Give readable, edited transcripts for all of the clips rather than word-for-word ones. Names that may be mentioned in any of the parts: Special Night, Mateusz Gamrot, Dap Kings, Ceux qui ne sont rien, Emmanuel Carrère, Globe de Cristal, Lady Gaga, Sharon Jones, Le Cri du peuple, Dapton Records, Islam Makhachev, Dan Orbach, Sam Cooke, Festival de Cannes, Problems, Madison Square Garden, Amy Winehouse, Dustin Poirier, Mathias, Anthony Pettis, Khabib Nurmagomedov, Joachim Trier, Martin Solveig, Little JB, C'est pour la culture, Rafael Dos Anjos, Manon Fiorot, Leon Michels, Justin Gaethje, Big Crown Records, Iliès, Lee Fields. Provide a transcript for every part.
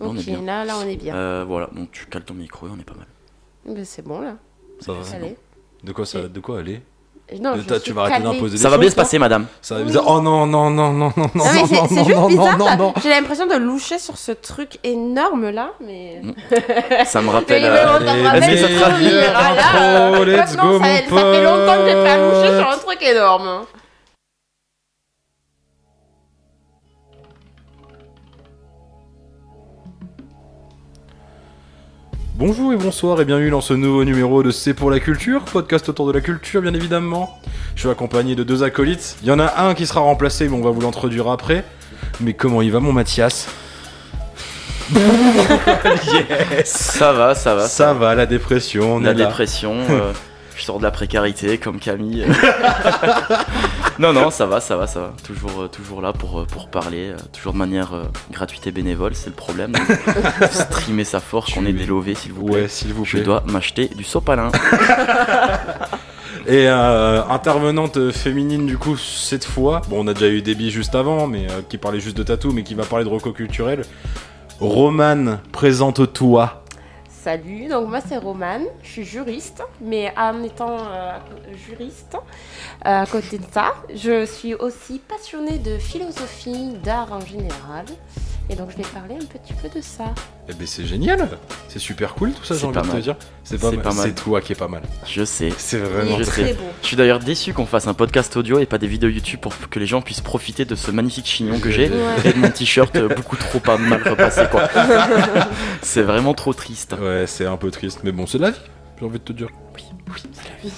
Là, ok, on est bien. Là on est bien. Voilà, donc tu cales ton micro et on est pas mal. Mais c'est bon là. Ça va. Aller. De quoi aller? Non, tu vas arrêter d'imposer. Ça va bien se passer, madame. Oh non. C'est juste bizarre. J'ai l'impression de loucher sur ce truc énorme là, mais. Ça me rappelle. Est-ce que ça te rappelle? Let's go, mon pote. Ça fait longtemps que j'ai pas louché sur un truc énorme. Bonjour et bonsoir et bienvenue dans ce nouveau numéro de C'est pour la culture, podcast autour de la culture bien évidemment. Je suis accompagné de deux acolytes, il y en a un qui sera remplacé mais on va vous l'introduire après. Mais comment il va mon Mathias? Yes. Ça va, la dépression, on est là. La dépression, je sors de la précarité comme Camille. Non, ça va. Toujours là pour parler, toujours de manière gratuite et bénévole, c'est le problème. Streamer ça fort, qu'on est délovés, s'il vous plaît. Ouais, s'il vous plaît. Je dois m'acheter du sopalin. Et intervenante féminine, du coup, cette fois, bon, on a déjà eu Déby juste avant, mais qui parlait juste de tatou, mais qui va parler de reco culturel. Romane, présente-toi. Salut, donc moi c'est Romane, je suis juriste, mais en étant juriste, à côté de ça, je suis aussi passionnée de philosophie, d'art en général, et donc je vais parler un petit peu de ça. Eh ben c'est génial, c'est super cool tout ça, j'ai envie de te dire. C'est pas mal, c'est toi qui est pas mal. Je sais. C'est vraiment très beau. Je suis d'ailleurs déçu qu'on fasse un podcast audio et pas des vidéos YouTube pour que les gens puissent profiter de ce magnifique chignon que j'ai et de mon t-shirt beaucoup trop pas mal repassé quoi. C'est vraiment trop triste. Ouais. Ouais, c'est un peu triste, mais bon, c'est la vie, j'ai envie de te dire. Oui, c'est la vie.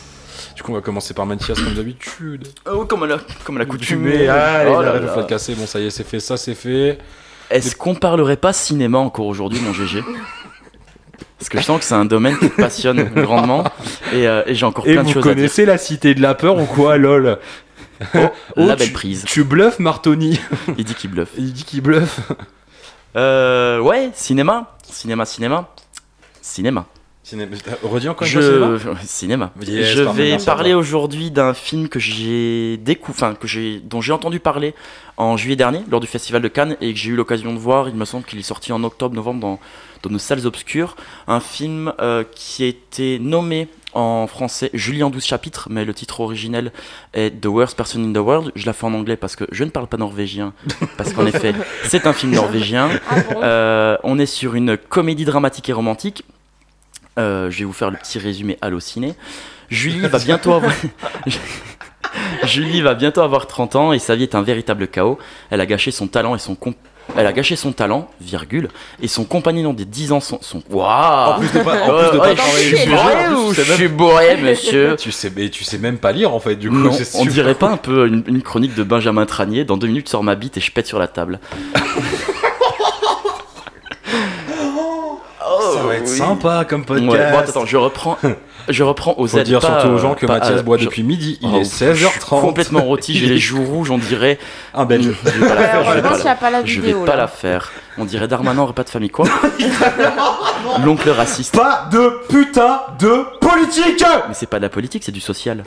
Du coup, on va commencer par Mathias, comme d'habitude. Oh, comme la coutumée. Allez, arrête de faire casser, bon, ça y est, c'est fait. Est-ce qu'on parlerait pas cinéma encore aujourd'hui, mon GG? Parce que je sens que c'est un domaine qui te passionne grandement, et j'ai encore plein de choses à dire. Et vous connaissez la cité de la peur ou quoi, lol? La belle prise. Tu bluffes, Martoni? Il dit qu'il bluffe. Ouais, cinéma. Redis encore une fois. Cinéma. Yes, je vais parler aujourd'hui d'un film que j'ai dont j'ai entendu parler en juillet dernier lors du Festival de Cannes et que j'ai eu l'occasion de voir. Il me semble qu'il est sorti en octobre-novembre dans nos salles obscures. Un film qui a été nommé en français Julie en 12 chapitres, mais le titre originel est The Worst Person in the World. Je la fais en anglais parce que je ne parle pas norvégien, parce qu'en effet, c'est un film norvégien. Ah bon. On est sur une comédie dramatique et romantique. Je vais vous faire le petit résumé halluciné. Julie va bientôt avoir 30 ans et sa vie est un véritable chaos. Elle a gâché son talent et son compagnon des 10 ans sont... Waouh! Je suis bourré, monsieur. Tu sais même pas lire, en fait, du coup. Non, c'est super. On dirait pas un peu une chronique de Benjamin Tranier. Dans 2 minutes, sors ma bite et je pète sur la table. Ça va être sympa comme podcast. Ouais, bon, attends, je reprends aux aides. Faut dire surtout aux gens que Mathias boit depuis midi. Il est 16h30. Complètement rôti, j'ai les joues rouges, on dirait. Un belge. Je vais pas la faire. On dirait Darmanin, repas de famille, quoi. L'oncle raciste. Pas de putain de politique. Mais c'est pas de la politique, c'est du social.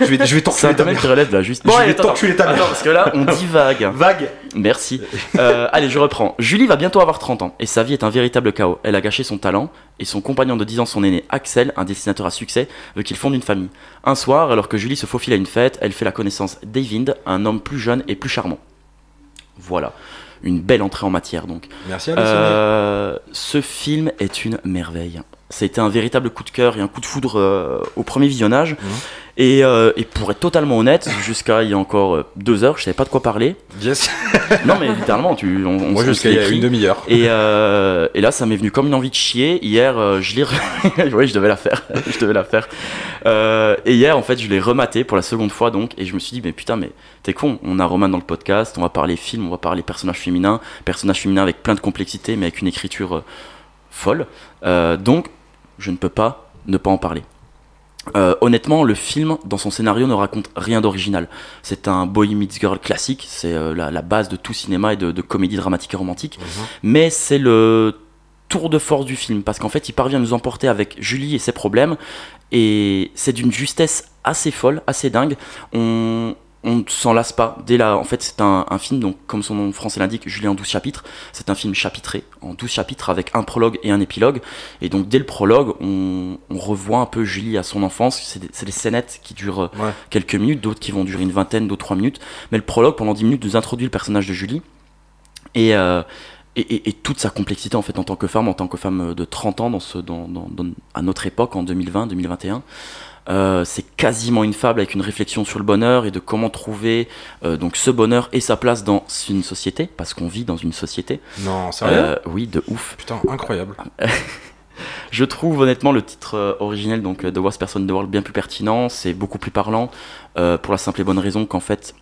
Je vais t'enculer ta mère. C'est un domaine qui relève là, juste. Bon, je vais t'enculer ta mère. Attends, parce que là, on divague. Vague. Merci. Allez, je reprends. Julie va bientôt avoir 30 ans et sa vie est un véritable chaos. Elle a gâché son talent et son compagnon de 10 ans, son aîné Axel, un dessinateur à succès, veut qu'il fonde une famille. Un soir, alors que Julie se faufile à une fête, elle fait la connaissance d'Eyvind, un homme plus jeune et plus charmant. Voilà. Une belle entrée en matière, donc. Merci à ce film est une merveille. C'était un véritable coup de cœur et un coup de foudre au premier visionnage. Mmh. Et pour être totalement honnête, jusqu'à il y a encore 2 heures, je savais pas de quoi parler. Yes. Non mais littéralement, moi jusqu'à il y a une demi-heure. Et là, ça m'est venu comme une envie de chier. Hier, oui, je devais la faire. Et hier, en fait, je l'ai rematé pour la seconde fois, donc, et je me suis dit, mais putain, mais t'es con. On a Romane dans le podcast, on va parler film, on va parler personnages féminins avec plein de complexité, mais avec une écriture folle. Donc, je ne peux pas ne pas en parler. Honnêtement, le film, dans son scénario, ne raconte rien d'original. C'est un boy meets girl classique, c'est la base de tout cinéma et de comédie dramatique et romantique. Mmh. Mais c'est le tour de force du film, parce qu'en fait, il parvient à nous emporter avec Julie et ses problèmes, et c'est d'une justesse assez folle, assez dingue. On on ne s'en lasse pas. Dès là, en fait, c'est un film, donc, comme son nom français l'indique, Julien en 12 chapitres. C'est un film chapitré, en 12 chapitres, avec un prologue et un épilogue. Et donc, dès le prologue, on revoit un peu Julie à son enfance. C'est des scénettes qui durent quelques minutes, d'autres qui vont durer une vingtaine, d'autres 3 minutes. Mais le prologue, pendant 10 minutes, nous introduit le personnage de Julie. Et toute sa complexité, en fait, en tant que femme de 30 ans, à notre époque, en 2020, 2021. C'est quasiment une fable avec une réflexion sur le bonheur et de comment trouver donc ce bonheur et sa place dans une société, parce qu'on vit dans une société. Non, sérieux ? Oui, de ouf. Putain, incroyable. Je trouve honnêtement le titre originel, donc The Worst Person in the World, bien plus pertinent, c'est beaucoup plus parlant, pour la simple et bonne raison qu'en fait,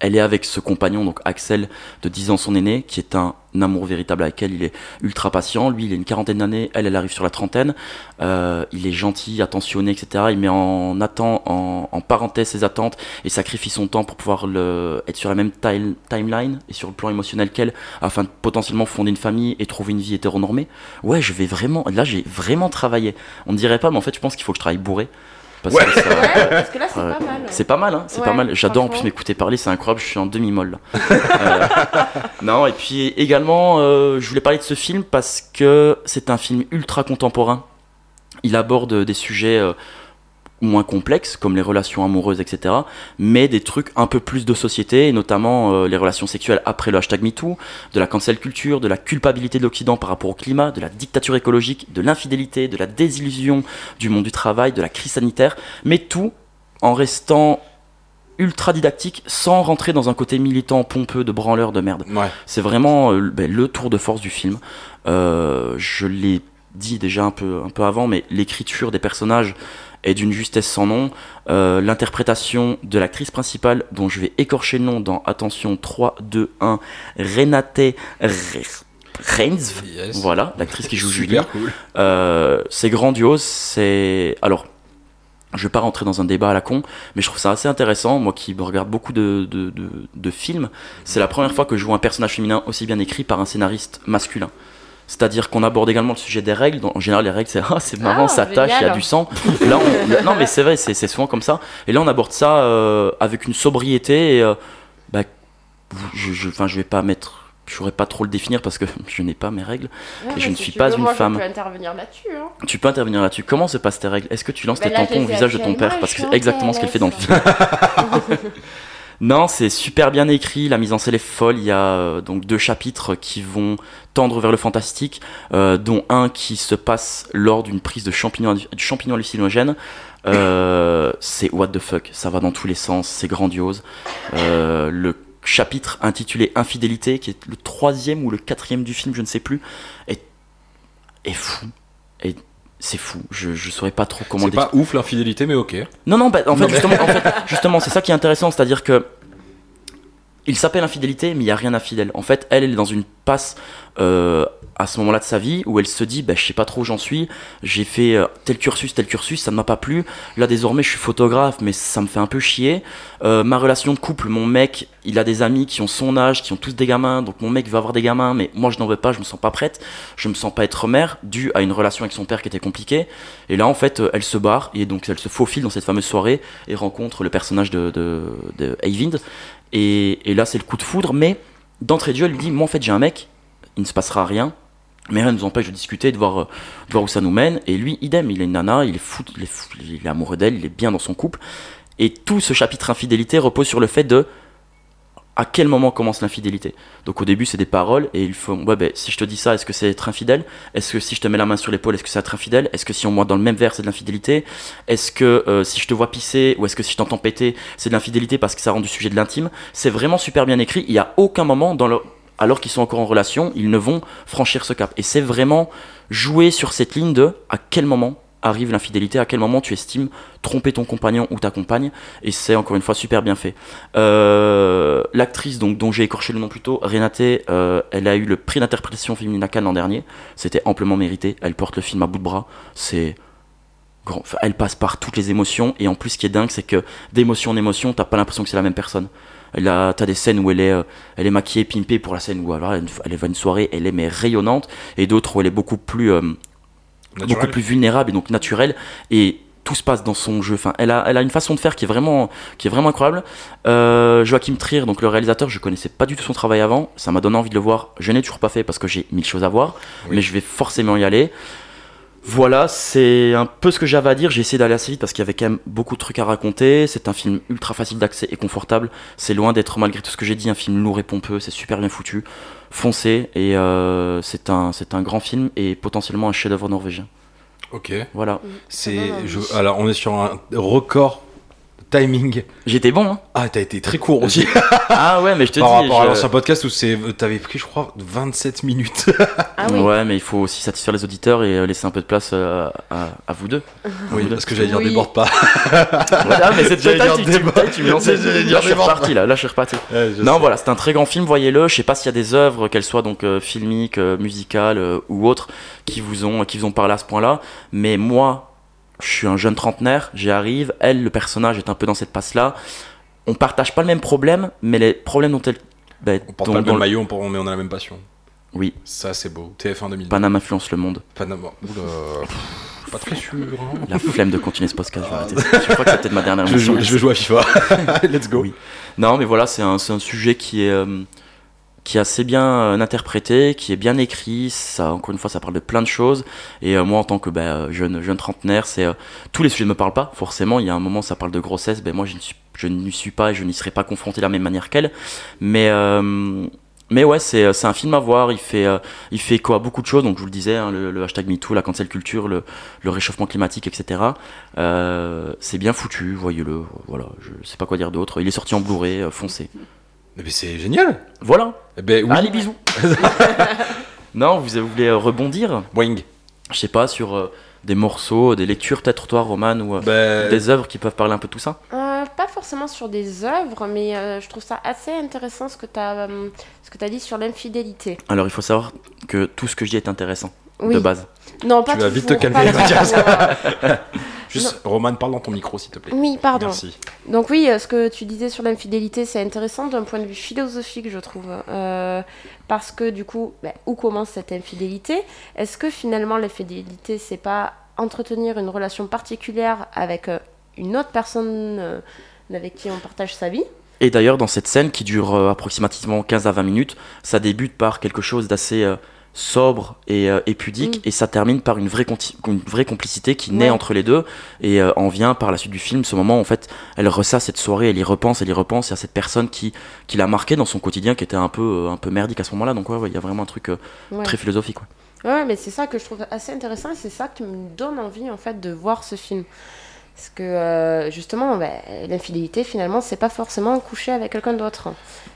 elle est avec ce compagnon, donc Axel, de 10 ans son aîné, qui est un amour véritable avec elle. Il est ultra patient, lui il a une quarantaine d'années, elle arrive sur la trentaine, il est gentil, attentionné, etc. Il met en parenthèse ses attentes et sacrifie son temps pour pouvoir être sur la même timeline et sur le plan émotionnel qu'elle, afin de potentiellement fonder une famille et trouver une vie hétéronormée. Ouais, j'ai vraiment travaillé. On ne dirait pas, mais en fait je pense qu'il faut que je travaille bourré. Parce que là c'est pas mal. C'est pas mal, hein, c'est pas mal. J'adore en plus m'écouter parler, c'est incroyable, je suis en demi-molle. Non, et puis également, je voulais parler de ce film parce que c'est un film ultra contemporain. Il aborde des sujets moins complexes, comme les relations amoureuses, etc. Mais des trucs un peu plus de société, et notamment les relations sexuelles après le #MeToo, de la cancel culture, de la culpabilité de l'Occident par rapport au climat, de la dictature écologique, de l'infidélité, de la désillusion du monde du travail, de la crise sanitaire, mais tout en restant ultra didactique, sans rentrer dans un côté militant, pompeux, de branleur, de merde. Ouais. C'est vraiment le tour de force du film. Je l'ai dit déjà un peu avant, mais l'écriture des personnages est d'une justesse sans nom. L'interprétation de l'actrice principale, dont je vais écorcher le nom dans, attention, 3, 2, 1, Renate Reinsve, voilà, l'actrice qui joue Julie. Cool. C'est grandiose, c'est... Alors, je vais pas rentrer dans un débat à la con, mais je trouve ça assez intéressant, moi qui regarde beaucoup de films, c'est la première fois que je vois un personnage féminin aussi bien écrit par un scénariste masculin. C'est-à-dire qu'on aborde également le sujet des règles. En général, les règles, c'est « Ah, c'est marrant, ça tâche, il y a du sang. » Là, non, mais c'est vrai, c'est souvent comme ça. Et là, on aborde ça avec une sobriété. Et, je vais pas mettre... Je saurais pas trop le définir parce que je n'ai pas mes règles. Ouais, et je ne suis pas une femme. Tu peux intervenir là-dessus. Hein. Tu peux intervenir là-dessus. Comment se passent tes règles ? Est-ce que tu lances tes tampons au visage de ton père ? Parce que c'est exactement ce qu'elle fait dans le film. Non, c'est super bien écrit, la mise en scène est folle, il y a donc 2 chapitres qui vont tendre vers le fantastique, dont un qui se passe lors d'une prise de champignons hallucinogènes. C'est what the fuck, ça va dans tous les sens, c'est grandiose. Le chapitre intitulé Infidélité, qui est le 3e ou le 4e du film, je ne sais plus, est fou. C'est fou, je saurais pas trop comment... C'est pas ouf l'infidélité, mais ok. Non, justement, c'est ça qui est intéressant, c'est-à-dire que il s'appelle infidélité, mais il n'y a rien d'infidèle. En fait, elle est dans une passe à ce moment-là de sa vie, où elle se dit, je sais pas trop où j'en suis, j'ai fait tel cursus, ça ne m'a pas plu, là désormais je suis photographe, mais ça me fait un peu chier. Ma relation de couple, mon mec, il a des amis qui ont son âge, qui ont tous des gamins, donc mon mec veut avoir des gamins, mais moi je n'en veux pas, je me sens pas prête, je me sens pas être mère, dû à une relation avec son père qui était compliquée. Et là en fait, elle se barre, et donc elle se faufile dans cette fameuse soirée, et rencontre le personnage de Eyvind. Et là c'est le coup de foudre, mais d'entrée de jeu elle lui dit, moi en fait j'ai un mec, il ne se passera rien, mais rien ne nous empêche de discuter, de voir où ça nous mène. Et lui idem, il est une nana, il est amoureux d'elle, il est bien dans son couple. Et tout ce chapitre infidélité repose sur le fait de à quel moment commence l'infidélité. Donc au début c'est des paroles, et ils font si je te dis ça, est-ce que c'est être infidèle ? Est-ce que si je te mets la main sur l'épaule, est-ce que c'est être infidèle ? Est-ce que si on moi dans le même verre c'est de l'infidélité ? Est-ce que si je te vois pisser, ou est-ce que si je t'entends péter, c'est de l'infidélité, parce que ça rend du sujet de l'intime. C'est vraiment super bien écrit, il n'y a aucun moment alors qu'ils sont encore en relation, ils ne vont franchir ce cap. Et c'est vraiment jouer sur cette ligne de à quel moment arrive l'infidélité, à quel moment tu estimes tromper ton compagnon ou ta compagne, et c'est encore une fois super bien fait. L'actrice donc, dont j'ai écorché le nom plus tôt, Renate, elle a eu le prix d'interprétation féminine à Cannes l'an dernier, c'était amplement mérité, elle porte le film à bout de bras, c'est grand. Enfin, elle passe par toutes les émotions, et en plus ce qui est dingue c'est que d'émotion en émotion t'as pas l'impression que c'est la même personne. T'as des scènes où elle est maquillée, pimpée pour la scène où alors, elle va une soirée, elle est mais rayonnante, et d'autres où elle est beaucoup plus vulnérable et donc naturelle, et tout se passe dans son jeu. Enfin, elle a une façon de faire qui est vraiment incroyable. Joachim Trier, donc le réalisateur, je connaissais pas du tout son travail avant. Ça m'a donné envie de le voir. Je n'ai toujours pas fait parce que j'ai 1000 choses à voir, oui. Mais je vais forcément y aller. Voilà, c'est un peu ce que j'avais à dire. J'ai essayé d'aller assez vite parce qu'il y avait quand même beaucoup de trucs à raconter. C'est un film ultra facile d'accès et confortable. C'est loin d'être, malgré tout ce que j'ai dit, un film lourd et pompeux. C'est super bien foutu. Foncez. Et c'est un grand film et potentiellement un chef-d'œuvre norvégien. Ok. Voilà. Alors, on est sur un record timing. J'étais bon, hein. Ah, t'as été très court aussi. Ah ouais, mais je te dis. Par rapport à l'ancien podcast où t'avais pris, je crois, 27 minutes. Ah oui. Ouais, mais il faut aussi satisfaire les auditeurs et laisser un peu de place à vous deux. Oui, parce que j'allais dire déborde pas. Voilà, mais c'est déjà tu me lançais. Là, je suis reparti, là. Là, je suis reparti. Non, voilà, c'est un très grand film, voyez-le. Je sais pas s'il y a des œuvres, qu'elles soient donc filmiques, musicales ou autres, qui vous ont parlé à ce point-là. Mais moi, je suis un jeune trentenaire, j'y arrive. Elle, le personnage, est un peu dans cette passe-là. On partage pas le même problème, mais les problèmes dont elle... on porte pas le même maillot, mais on a la même passion. Oui. Ça, c'est beau. TF1 2002. Paname influence le monde. Paname... Oula... Pas très sûr. Hein. La flemme de continuer ce podcast, je vais arrêter. Je crois que c'est peut-être ma dernière émission. Je vais jouer à FIFA. Let's go. Oui. Non, mais voilà, c'est un sujet qui est assez bien interprété, qui est bien écrit, ça, encore une fois, ça parle de plein de choses, et moi, en tant que jeune trentenaire, tous les sujets ne me parlent pas, forcément, il y a un moment, ça parle de grossesse, moi, je n'y suis pas, et je n'y serai pas confronté de la même manière qu'elle, mais ouais, c'est un film à voir, il fait écho à beaucoup de choses, donc je vous le disais, hein, le hashtag MeToo, la cancel culture, le réchauffement climatique, etc. C'est bien foutu, voyez-le, voilà, je ne sais pas quoi dire d'autre, il est sorti en Blu-ray, foncez. Mais c'est génial. Voilà. Oui. Allez, bisous. Non, vous voulez rebondir, Boing. Je sais pas, sur des morceaux, des lectures, peut-être toi, Romane, ou des œuvres qui peuvent parler un peu de tout ça. Pas forcément sur des œuvres, mais je trouve ça assez intéressant ce que t'as dit sur l'infidélité. Alors, il faut savoir que tout ce que je dis est intéressant, oui. De base. Non, pas tu vas vite te calmer, Mathias. Juste, Romane, parle dans ton micro, s'il te plaît. Oui, pardon. Merci. Donc oui, ce que tu disais sur l'infidélité, c'est intéressant d'un point de vue philosophique, je trouve. Parce que du coup, où commence cette infidélité ? Est-ce que finalement, l'infidélité, c'est pas entretenir une relation particulière avec une autre personne avec qui on partage sa vie ? Et d'ailleurs, dans cette scène qui dure approximativement 15 à 20 minutes, ça débute par quelque chose d'assez... sobre et pudique, et ça termine par une vraie complicité qui naît entre les deux, et en vient par la suite du film ce moment où en fait elle ressasse cette soirée, elle y repense, il y a cette personne qui l'a marquée dans son quotidien qui était un peu merdique à ce moment-là, donc ouais, y a vraiment un truc très philosophique. Ouais, mais c'est ça que je trouve assez intéressant, c'est ça qui me donne envie en fait de voir ce film. Parce que justement, l'infidélité, finalement, c'est pas forcément coucher avec quelqu'un d'autre.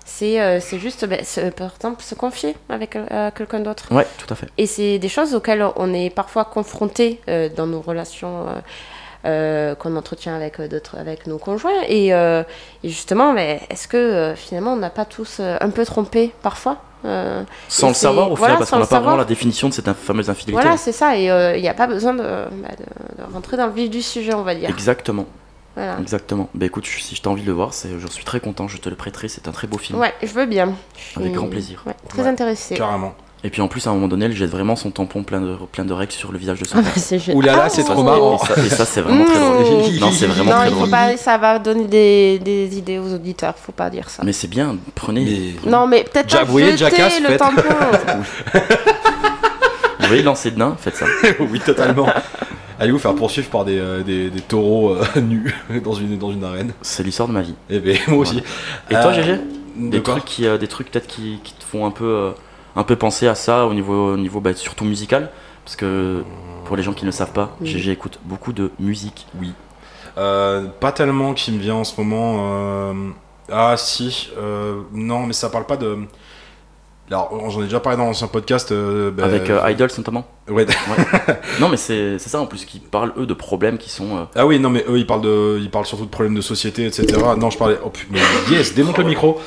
C'est juste, par exemple, se confier avec quelqu'un d'autre. Oui, tout à fait. Et c'est des choses auxquelles on est parfois confronté dans nos relations qu'on entretient avec nos conjoints. Et justement, est-ce que finalement, on n'a pas tous un peu trompé parfois ? Sans le savoir au final, parce qu'on n'a pas vraiment la définition de cette fameuse infidélité. Voilà, c'est ça, et il n'y a pas besoin de rentrer dans le vif du sujet, on va dire. Exactement. Voilà. Exactement. Écoute, si je t'ai envie de le voir, je suis très content, je te le prêterai, c'est un très beau film. Ouais, je veux bien. Avec grand plaisir. Ouais, très intéressé. Carrément. Et puis en plus, à un moment donné, elle jette vraiment son tampon plein de règles sur le visage de son père. Oulala, c'est trop marrant. Et ça, c'est vraiment très drôle. Non, c'est vraiment très drôle. Ça va donner des idées aux auditeurs, faut pas dire ça. Mais c'est bien, prenez. Non, mais peut-être pas jeter le tampon. Vous voyez, lancer de nain, faites ça. Oui, totalement. Allez vous faire poursuivre par des taureaux nus dans une arène. C'est l'histoire de ma vie. Et moi aussi. Et toi, Gégé ? Des trucs peut-être qui te font un peu penser à ça au niveau surtout musical, parce que pour les gens qui ne le savent pas, Gégé écoute beaucoup de musique. Oui. Pas tellement qui me vient en ce moment. Non, mais ça parle pas de... Alors, j'en ai déjà parlé dans l'ancien podcast. Avec Idols notamment. Ouais. Non, mais c'est ça en plus, qu'ils parlent eux de problèmes qui sont. Ah oui, non, mais eux ils parlent surtout de problèmes de société, etc. Non, je parlais. Oh putain, yes, démonte le micro.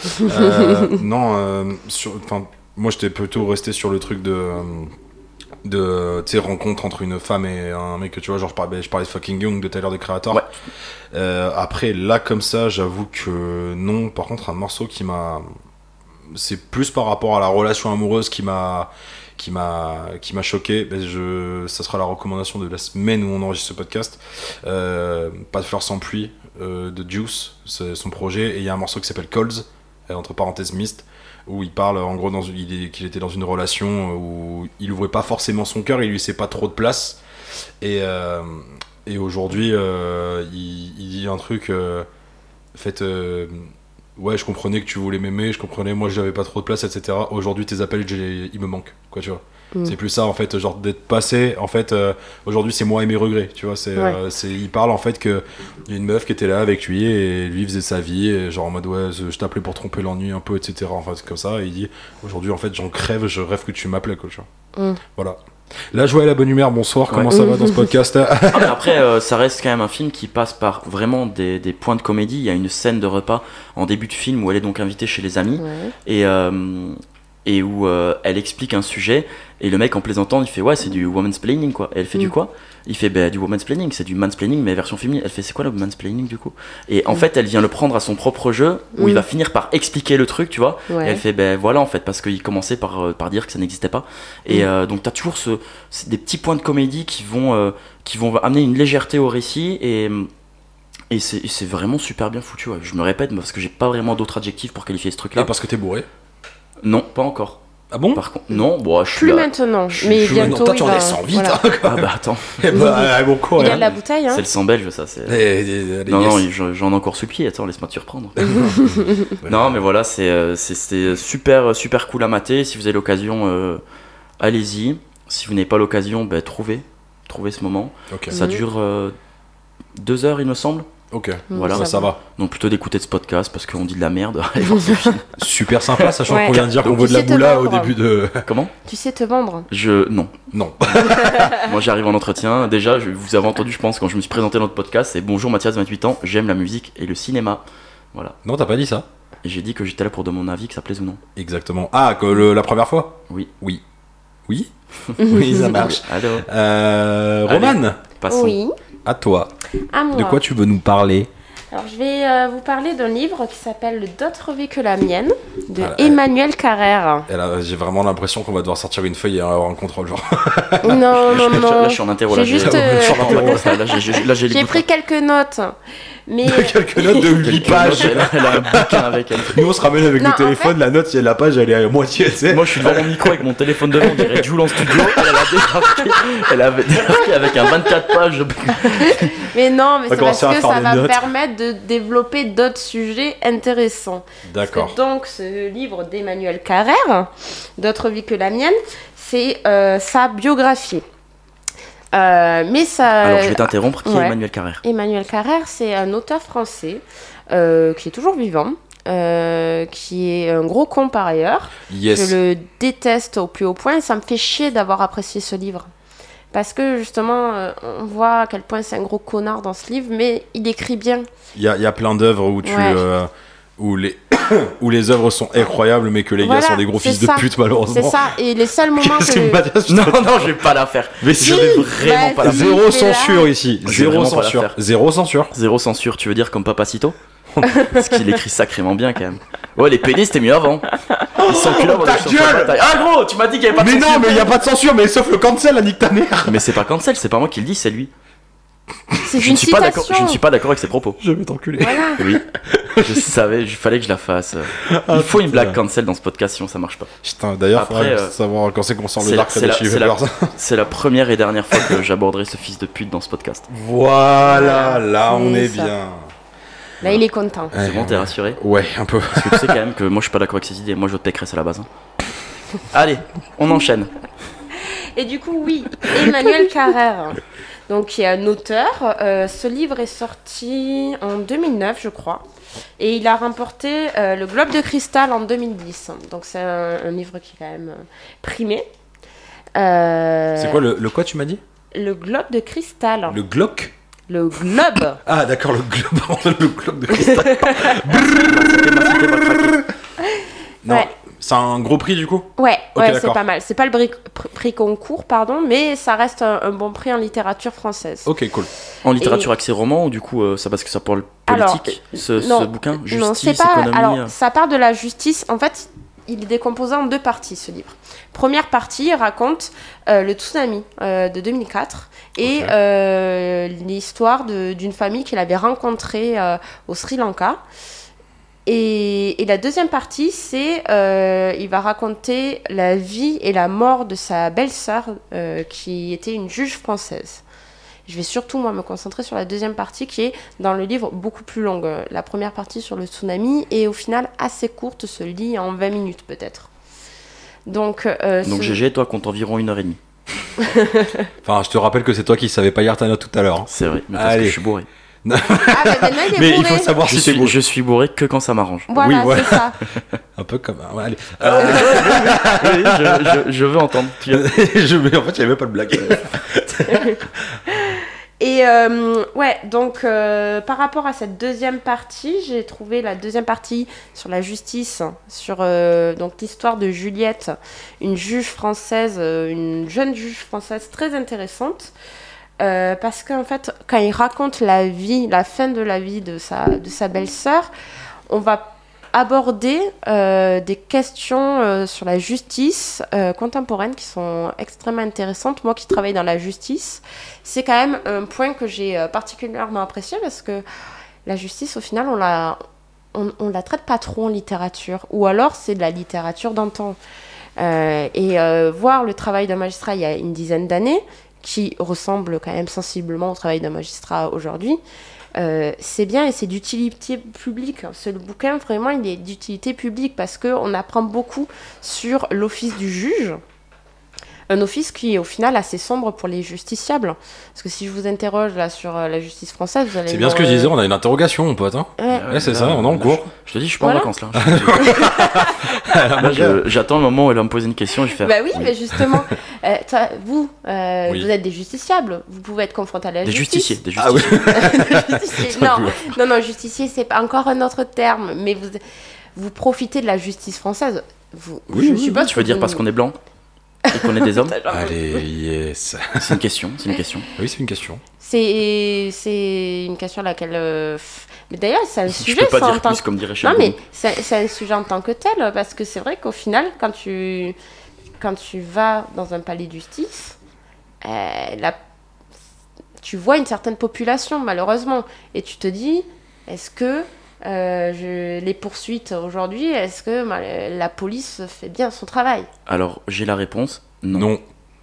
Moi, j'étais plutôt resté sur le truc de tu sais, rencontre entre une femme et un mec, tu vois, genre je parlais de Fucking Young de Tyler, The Creator. Ouais. Après, là, comme ça, j'avoue que non. Par contre, un morceau qui m'a... C'est plus par rapport à la relation amoureuse qui m'a... qui m'a choqué. Ça sera la recommandation de la semaine où on enregistre ce podcast. Pas de fleurs sans pluie de Juice, c'est son projet, et il y a un morceau qui s'appelle Calls, entre parenthèses Mist, où il parle en gros qu'il était dans une relation où il ouvrait pas forcément son cœur, il lui laissait pas trop de place, et aujourd'hui il dit un truc en fait, ouais, je comprenais que tu voulais m'aimer, je comprenais, moi j'avais pas trop de place, etc. Aujourd'hui tes appels ils me manquent, quoi, tu vois. C'est plus ça en fait, genre d'être passé en fait, aujourd'hui c'est moi et mes regrets, tu vois, c'est, ouais. Il parle en fait qu'il y a une meuf qui était là avec lui et lui faisait sa vie, et genre en mode ouais je t'appelais pour tromper l'ennui un peu, etc. Enfin c'est comme ça, et il dit aujourd'hui en fait j'en crève, je rêve que tu m'appelais, quoi, tu vois. Voilà. La joie et la bonne humeur, bonsoir, ouais. Comment ça va dans ce podcast? Après ça reste quand même un film qui passe par vraiment des points de comédie. Il y a une scène de repas en début de film où elle est donc invitée chez les amis, ouais. Et où elle explique un sujet, et le mec en plaisantant il fait ouais c'est du womansplaining, quoi. Et elle fait du quoi? Il fait bah, du womansplaining, c'est du mansplaining mais version féminine. Elle fait c'est quoi le mansplaining du coup? Et en fait elle vient le prendre à son propre jeu, où il va finir par expliquer le truc, tu vois, ouais. Et elle fait ben bah, voilà en fait, parce qu'il commençait par dire que ça n'existait pas, et donc t'as toujours des petits points de comédie qui vont amener une légèreté au récit, et c'est vraiment super bien foutu, ouais. Je me répète parce que j'ai pas vraiment d'autres adjectifs pour qualifier ce truc là. Et parce que t'es bourré? Non, pas encore. Ah bon? Par contre, non, bon, je suis plus là. Maintenant, mais bientôt. Toi, tu en descends vite, voilà. Hein, ah bah attends. Eh bah, bon cours. Il y a de la bouteille, hein. C'est le sang belge, ça. C'est... Allez, non, yes. Non, j'en ai encore sous le pied. Attends, laisse-moi te reprendre. Non, mais voilà, c'est super, super cool à mater. Si vous avez l'occasion, allez-y. Si vous n'avez pas l'occasion, bah, trouvez ce moment. Okay. Ça dure 2 heures, il me semble. Ok, voilà, ça va. Donc plutôt d'écouter de ce podcast parce qu'on dit de la merde. Super sympa, sachant qu'on vient de dire qu'on veut de la boula au début de... Comment? Tu sais te vendre? Non. Moi j'arrive en entretien, déjà vous avez entendu je pense quand je me suis présenté dans le podcast, c'est bonjour Mathias, 28 ans, j'aime la musique et le cinéma. Voilà. Non, t'as pas dit ça. Et j'ai dit que j'étais là pour donner mon avis, que ça plaise ou non. Exactement. Ah, que la première fois? Oui. Oui, ça marche. Alors. Romane, passons. Oui. À toi. À moi. De quoi tu veux nous parler? Alors, je vais vous parler d'un livre qui s'appelle D'autres vies que la mienne de Emmanuel Carrère. J'ai vraiment l'impression qu'on va devoir sortir une feuille et avoir un contrôle, genre. Non. Là, je suis en interro. J'ai pris quelques notes. Mais... quelques notes de 8 pages. Elle a un bouquin avec elle. Nous, on se ramène avec le téléphone. En fait... La note, la page, elle est à moitié. Tu sais. Moi, je suis devant mon micro avec mon téléphone devant. On dirait Jules en studio. Elle avait débarqué avec un 24 pages. Mais non, mais c'est parce que ça va permettre de développer d'autres sujets intéressants. D'accord. Donc, ce livre d'Emmanuel Carrère, D'autres vies que la mienne, c'est sa biographie. Mais ça... Alors, je vais t'interrompre. Qui est Emmanuel Carrère? Emmanuel Carrère, c'est un auteur français qui est toujours vivant, qui est un gros con par ailleurs. Yes. Je le déteste au plus haut point. Ça me fait chier d'avoir apprécié ce livre. Parce que justement, on voit à quel point c'est un gros connard dans ce livre, mais il écrit bien. Il y a plein d'œuvres où les œuvres sont incroyables, mais que les gars sont des gros fils de pute, malheureusement. C'est ça, et les seuls moments Non, je vais pas la faire. Mais si, je vais vraiment pas la faire. Zéro censure ici. Zéro censure, tu veux dire comme Papacito? Parce qu'il écrit sacrément bien quand même. Ouais, les pénis c'était mieux avant. Ils sont plus là, ta gueule. Ah gros, tu m'as dit qu'il y avait pas de censure. Mais non, mais il y a pas de censure, mais sauf le cancel, la nique ta mère. Mais c'est pas cancel, c'est pas moi qui le dis, c'est lui. Je ne suis pas d'accord avec ses propos. Je vais t'enculer. Voilà. Oui. Je savais, il fallait que je la fasse. Il faut une blague cancel dans ce podcast, sinon ça marche pas. Putain, d'ailleurs, après, faudrait savoir quand c'est qu'on sort le dark side chez Weber. C'est la première et dernière fois que j'aborderai ce fils de pute dans ce podcast. Voilà, là on est bien. Là, il est content. C'est bon, t'es rassuré? Ouais, un peu. Parce que tu sais quand même que moi, je suis pas d'accord avec ses idées. Moi, je vote Pécresse à la base. Hein. Allez, on enchaîne. Et du coup, oui, Emmanuel Carrère, donc qui est un auteur. Ce livre est sorti en 2009, je crois. Et il a remporté le Globe de Cristal en 2010. Donc, c'est un livre qui est quand même primé. C'est quoi le quoi, tu m'as dit? Le Globe de Cristal. Le Glock? Le globe. Ah d'accord, le globe de cristal. Non, ouais. C'est un gros prix du coup. Ouais, okay, ouais, c'est pas mal. C'est pas le prix concours, pardon, mais ça reste un bon prix en littérature française. Ok, cool. En littérature axée roman, ou du coup, ça parce que ça parle politique, alors, ce bouquin, justice, économie. Alors, ça part de la justice. En fait, il est décomposé en deux parties, ce livre. Première partie raconte le tsunami de 2004 et okay. L'histoire d'une famille qu'il avait rencontrée au Sri Lanka. Et la deuxième partie, c'est il va raconter la vie et la mort de sa belle-sœur qui était une juge française. Je vais surtout, moi, me concentrer sur la deuxième partie qui est, dans le livre, beaucoup plus longue. La première partie sur le tsunami est, au final, assez courte, se lit en 20 minutes, peut-être. Donc GG, toi, compte environ 1h30. Enfin, je te rappelle que c'est toi qui ne savais pas lire ta note tout à l'heure. Hein. C'est vrai, mais parce que je suis bourré. Mais il faut savoir si c'est bourré. Je suis bourré que quand ça m'arrange. Voilà. C'est ça. Un peu comme... Allez. Oui, je veux entendre. En fait, il n'y avait même pas de blague. Et donc par rapport à cette deuxième partie, j'ai trouvé la deuxième partie sur la justice, sur donc l'histoire de Juliette, une jeune juge française très intéressante, parce qu'en fait, quand il raconte la fin de la vie de sa belle-sœur, on va aborder des questions sur la justice contemporaine qui sont extrêmement intéressantes. Moi qui travaille dans la justice, c'est quand même un point que j'ai particulièrement apprécié, parce que la justice, au final, on la traite pas trop en littérature, ou alors c'est de la littérature d'antan. Voir le travail d'un magistrat il y a une dizaine d'années, qui ressemble quand même sensiblement au travail d'un magistrat aujourd'hui, c'est bien et c'est d'utilité publique. Ce bouquin, vraiment, il est d'utilité publique parce qu'on apprend beaucoup sur l'office du juge, un office qui est au final assez sombre pour les justiciables. Parce que si je vous interroge là, sur la justice française, vous allez... C'est bien ce que je disais, on a une interrogation, mon pote. Hein. Ouais, c'est ça, on est en cours. Je te dis, je suis pas en vacances là. J'attends le moment où elle va me poser une question et je fais... Bah oui. Mais justement, vous êtes des justiciables, vous pouvez être confronté à la justice. Des justiciers. Ah oui. Non, justicier, c'est encore un autre terme, mais vous profitez de la justice française. Je suppose tu veux dire parce qu'on est blanc et qu'on est des hommes. Allez, yes. C'est une question. Oui, c'est une question. C'est une question à laquelle... Mais d'ailleurs, c'est un sujet... Je peux pas dire plus, comme dirait Sharon. Non, mais c'est un sujet en tant que tel, parce que c'est vrai qu'au final, quand tu vas dans un palais de justice, tu vois une certaine population, malheureusement, et tu te dis, est-ce que... les poursuites aujourd'hui, est-ce que la police fait bien son travail? Alors, j'ai la réponse, non.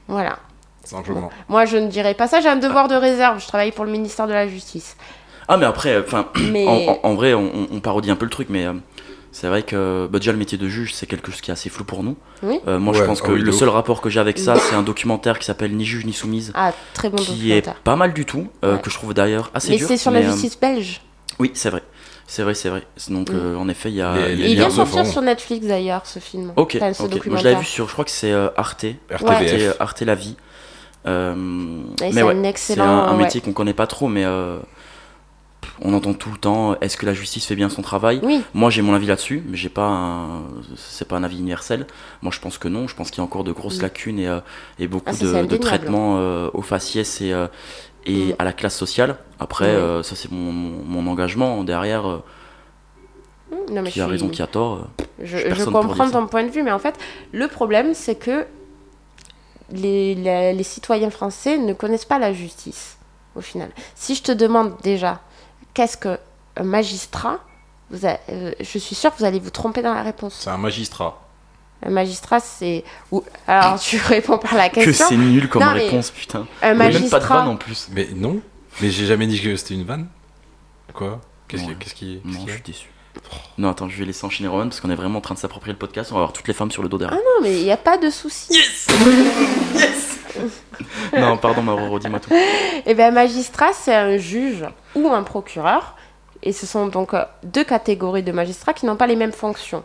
Voilà. Simplement. Bon. Moi, je ne dirais pas ça, j'ai un devoir de réserve, je travaille pour le ministère de la Justice. Ah, mais après, en vrai, on parodie un peu le truc, mais c'est vrai que déjà, le métier de juge, c'est quelque chose qui est assez flou pour nous. Oui. Je pense que le seul rapport que j'ai avec ça, c'est un documentaire qui s'appelle Ni juge ni soumise. Ah, très bon documentaire. Qui est pas mal du tout, que je trouve d'ailleurs assez dur. Mais c'est sur la justice belge. Oui, c'est vrai. C'est vrai. Donc, en effet, il y a... Il vient sortir sur Netflix, d'ailleurs, ce film. Ok, enfin, moi, je l'avais vu sur... Je crois que c'est Arte. Arte La Vie. Mais ouais, c'est un métier qu'on connaît pas trop, mais on entend tout le temps, est-ce que la justice fait bien son travail? Oui. Moi, j'ai mon avis là-dessus, mais c'est pas un avis universel. Moi, je pense que non. Je pense qu'il y a encore de grosses lacunes et beaucoup de traitements aux faciès et à la classe sociale. Après, ça c'est mon engagement derrière. Non, mais qui a raison, qui a tort. Je comprends ton point de vue, mais en fait, le problème c'est que les citoyens français ne connaissent pas la justice, au final. Si je te demande déjà, qu'est-ce qu'un magistrat, je suis sûre que vous allez vous tromper dans la réponse. C'est un magistrat. Un magistrat, c'est... Alors, tu réponds par la question. Que c'est nul comme réponse, putain. Un magistrat... Même pas de vanne, en plus. Mais non. Mais j'ai jamais dit que c'était une vanne. Quoi ? Qu'est-ce qui... je suis déçu. Non, attends, je vais laisser enchaîner Romane, parce qu'on est vraiment en train de s'approprier le podcast. On va avoir toutes les femmes sur le dos derrière. Ah non, mais il n'y a pas de souci. Yes. Non, pardon, Mauro, dis-moi tout. Eh bien, un magistrat, c'est un juge ou un procureur. Et ce sont donc deux catégories de magistrats qui n'ont pas les mêmes fonctions.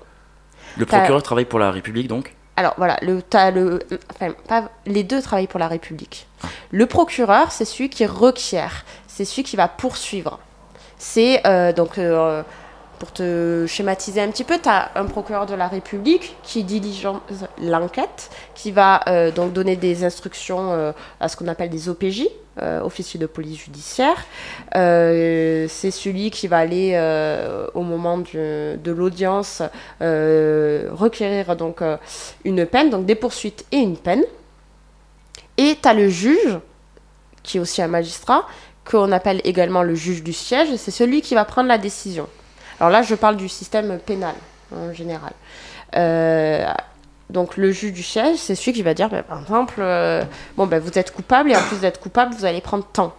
Le procureur travaille pour la République, donc ? Alors, voilà, les deux travaillent pour la République. Ah. Le procureur, c'est celui qui requiert, c'est celui qui va poursuivre. C'est Pour te schématiser un petit peu, tu as un procureur de la République qui diligente l'enquête, qui va donc donner des instructions à ce qu'on appelle des OPJ, officiers de police judiciaire. C'est celui qui va aller, au moment de l'audience, requérir donc, une peine, donc des poursuites et une peine. Et tu as le juge, qui est aussi un magistrat, qu'on appelle également le juge du siège, c'est celui qui va prendre la décision. Alors là, je parle du système pénal, en général. Donc, le juge du siège, c'est celui qui va dire, par exemple, vous êtes coupable, et en plus d'être coupable, vous allez prendre tant.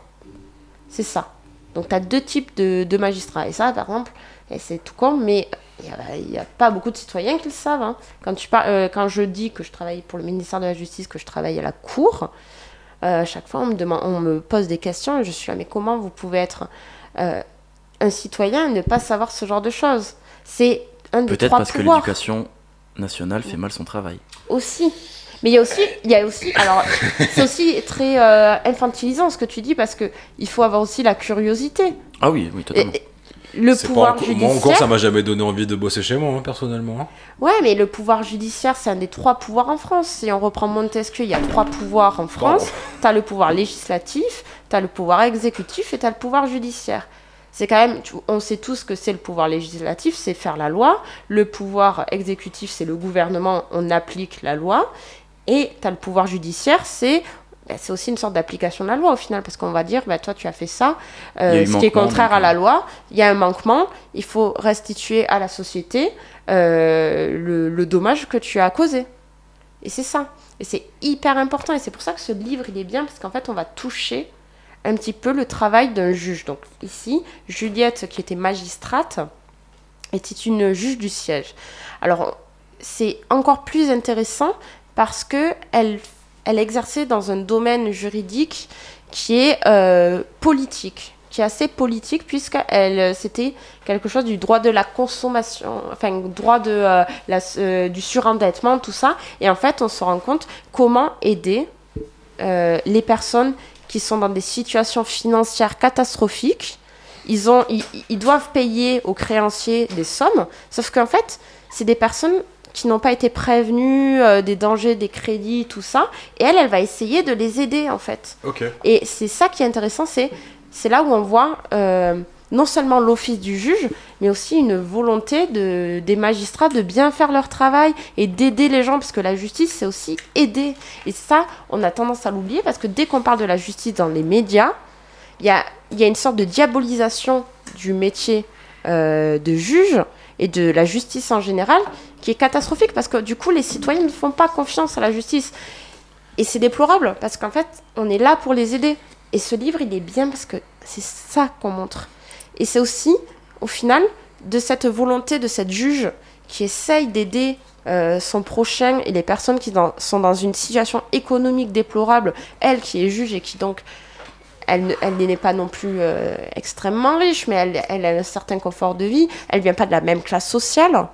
C'est ça. Donc, tu as deux types de magistrats. Et ça, par exemple, et c'est tout con, mais il n'y a pas beaucoup de citoyens qui le savent. Hein. Quand je dis que je travaille pour le ministère de la Justice, que je travaille à la Cour, à chaque fois, on me pose des questions, et je suis là, mais comment vous pouvez être... un citoyen ne pas savoir ce genre de choses. C'est un des trois pouvoirs. Peut-être parce que l'éducation nationale fait mal son travail. Aussi. Mais il y a aussi alors, c'est aussi très infantilisant ce que tu dis, parce qu'il faut avoir aussi la curiosité. Ah oui, totalement. Le pouvoir judiciaire... Moi encore, ça m'a jamais donné envie de bosser chez moi, hein, personnellement. Hein. Ouais, mais le pouvoir judiciaire, c'est un des trois pouvoirs en France. Si on reprend Montesquieu, il y a trois pouvoirs en France. T'as le pouvoir législatif, t'as le pouvoir exécutif et t'as le pouvoir judiciaire. C'est quand même, on sait tous que c'est le pouvoir législatif, c'est faire la loi. Le pouvoir exécutif, c'est le gouvernement, on applique la loi. Et tu as le pouvoir judiciaire, c'est aussi une sorte d'application de la loi au final, parce qu'on va dire, toi tu as fait ça, ce qui est contraire à la loi, il y a un manquement, il faut restituer à la société le dommage que tu as causé. Et c'est ça. Et c'est hyper important. Et c'est pour ça que ce livre, il est bien, parce qu'en fait, on va toucher un petit peu le travail d'un juge. Donc ici, Juliette, qui était magistrate, était une juge du siège. Alors, c'est encore plus intéressant parce qu'elle exerçait dans un domaine juridique qui est politique, qui est assez politique, puisqu'elle c'était quelque chose du droit de la consommation, enfin, droit de, du surendettement, tout ça. Et en fait, on se rend compte comment aider les personnes qui sont dans des situations financières catastrophiques. Ils doivent payer aux créanciers des sommes, sauf qu'en fait, c'est des personnes qui n'ont pas été prévenues des dangers, des crédits, tout ça, et elle va essayer de les aider, en fait. Okay. Et c'est ça qui est intéressant, c'est là où on voit non seulement l'office du juge, mais aussi une volonté des magistrats de bien faire leur travail et d'aider les gens, parce que la justice, c'est aussi aider. Et ça, on a tendance à l'oublier, parce que dès qu'on parle de la justice dans les médias, il y a une sorte de diabolisation du métier de juge et de la justice en général, qui est catastrophique, parce que du coup, les citoyens ne font pas confiance à la justice. Et c'est déplorable, parce qu'en fait, on est là pour les aider. Et ce livre, il est bien, parce que c'est ça qu'on montre. Et c'est aussi, au final, de cette volonté de cette juge qui essaye d'aider son prochain et les personnes qui sont dans une situation économique déplorable, elle qui est juge et qui donc, elle n'est pas non plus extrêmement riche, mais elle a un certain confort de vie, elle ne vient pas de la même classe sociale.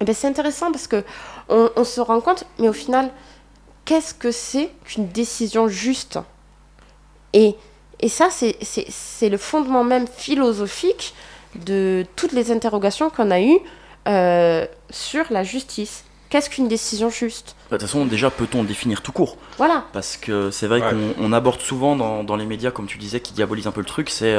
Et bien c'est intéressant parce qu'on se rend compte, mais au final, qu'est-ce que c'est qu'une décision juste ? Et ça, c'est le fondement même philosophique de toutes les interrogations qu'on a eues sur la justice. Qu'est-ce qu'une décision juste ? De toute façon, déjà, peut-on définir tout court ? Voilà. Parce que c'est vrai qu'on aborde souvent dans les médias, comme tu disais, qui diabolisent un peu le truc, c'est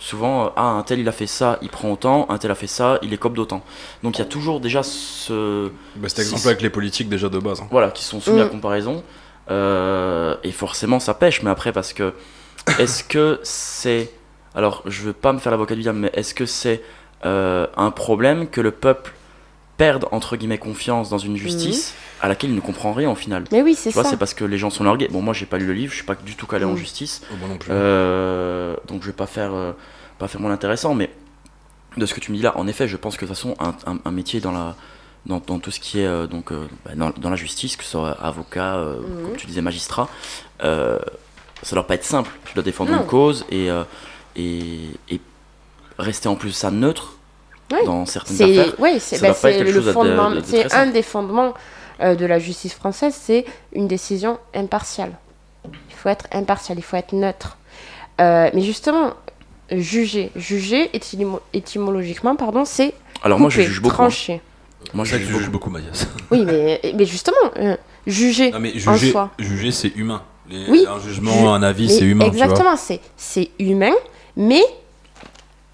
souvent « Ah, un tel, il a fait ça, il prend autant. Un tel a fait ça, il écope d'autant. » Donc, il y a toujours déjà ce... Cet exemple avec les politiques, déjà, de base. Hein. Voilà, qui sont soumis à comparaison. Et forcément, ça pêche. Mais après, parce que... Est-ce que c'est... Alors, je veux pas me faire l'avocat du diable, mais est-ce que c'est un problème que le peuple perde, entre guillemets, confiance dans une justice à laquelle il ne comprend rien, au final ? Mais oui, c'est ça. Tu vois, c'est parce que les gens sont largués. Bon, moi, j'ai pas lu le livre, je suis pas du tout calé en justice. Oh, moi non plus. Donc, je vais pas faire mon intéressant, mais de ce que tu me dis là, en effet, je pense que, de toute façon, un métier dans tout ce qui est dans la justice, que ce soit avocat, comme tu disais, magistrat... ça doit pas être simple, tu dois défendre une cause et rester en plus ça neutre dans certaines affaires. Oui, c'est un des fondements de la justice française, c'est une décision impartiale. Il faut être impartial, il faut être neutre. Mais justement, juger. Juger, étymologiquement, pardon, c'est alors couper, moi, je juge beaucoup, trancher. Hein. Moi, je juge beaucoup, Mathias. Oui, mais justement, juger, non, mais juger en soi. Juger, c'est humain. Oui, un jugement, un avis, c'est humain. Exactement, tu vois. C'est humain, mais...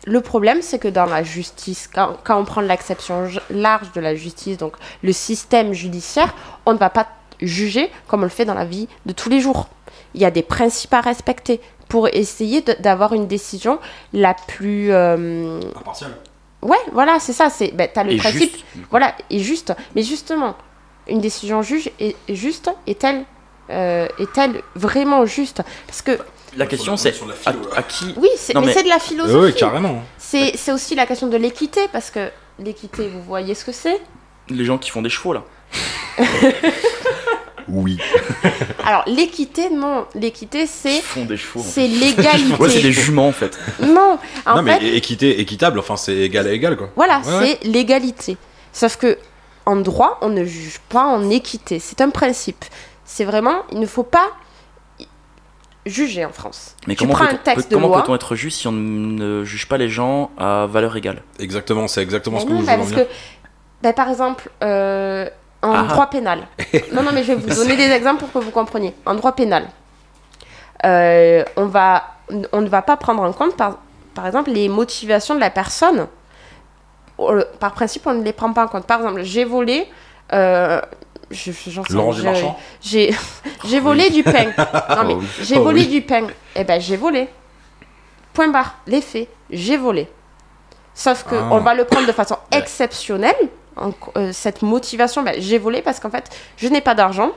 Le problème, c'est que dans la justice, quand on prend l'acception large de la justice, donc le système judiciaire, on ne va pas juger comme on le fait dans la vie de tous les jours. Il y a des principes à respecter pour essayer d'avoir une décision la plus... impartiale. Ouais, voilà, c'est ça. T'as le et principe, juste, voilà, et juste. Mais justement, une décision juste est-elle vraiment juste? Parce que... La question, c'est à qui... Oui, mais c'est de la philosophie. Oui, carrément. C'est aussi la question de l'équité, parce que l'équité, vous voyez ce que c'est? Les gens qui font des chevaux, là. Oui. Alors, l'équité, non. L'équité, c'est... Ils font des chevaux. C'est l'égalité. Ouais, c'est des juments, en fait. Non, en fait... Non, mais équité, équitable, enfin, c'est égal à égal, quoi. Voilà, ouais, c'est l'égalité. Sauf que en droit, on ne juge pas en équité. C'est un principe. C'est vraiment... Il ne faut pas... juger en France. Mais tu prends un texte de loi. Comment peut-on être juste si on ne juge pas les gens à valeur égale? Exactement, c'est exactement ce que vous voulez dire. Par exemple, en droit pénal. Non, mais je vais vous donner des exemples pour que vous compreniez. En droit pénal, on ne va pas prendre en compte, par exemple, les motivations de la personne. Par principe, on ne les prend pas en compte. Par exemple, j'ai volé... j'ai volé du pain. Non, mais j'ai volé du pain. Eh ben, j'ai volé. Point barre. Les faits. J'ai volé. Sauf que on va le prendre de façon exceptionnelle. Cette motivation, j'ai volé parce qu'en fait, je n'ai pas d'argent.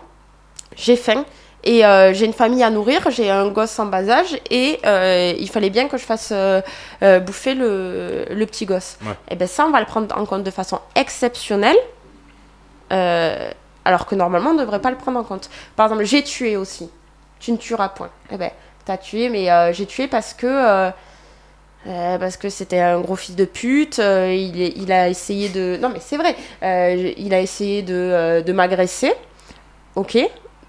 J'ai faim. Et j'ai une famille à nourrir, j'ai un gosse en bas âge et il fallait bien que je fasse bouffer le petit gosse. Ouais. Eh ben, ça, on va le prendre en compte de façon exceptionnelle. Alors que normalement on ne devrait pas le prendre en compte. Par exemple, j'ai tué aussi. Tu ne tueras point. Eh ben, t'as tué, mais j'ai tué parce que c'était un gros fils de pute. Il a essayé de... Non mais c'est vrai. Il a essayé de m'agresser. Ok.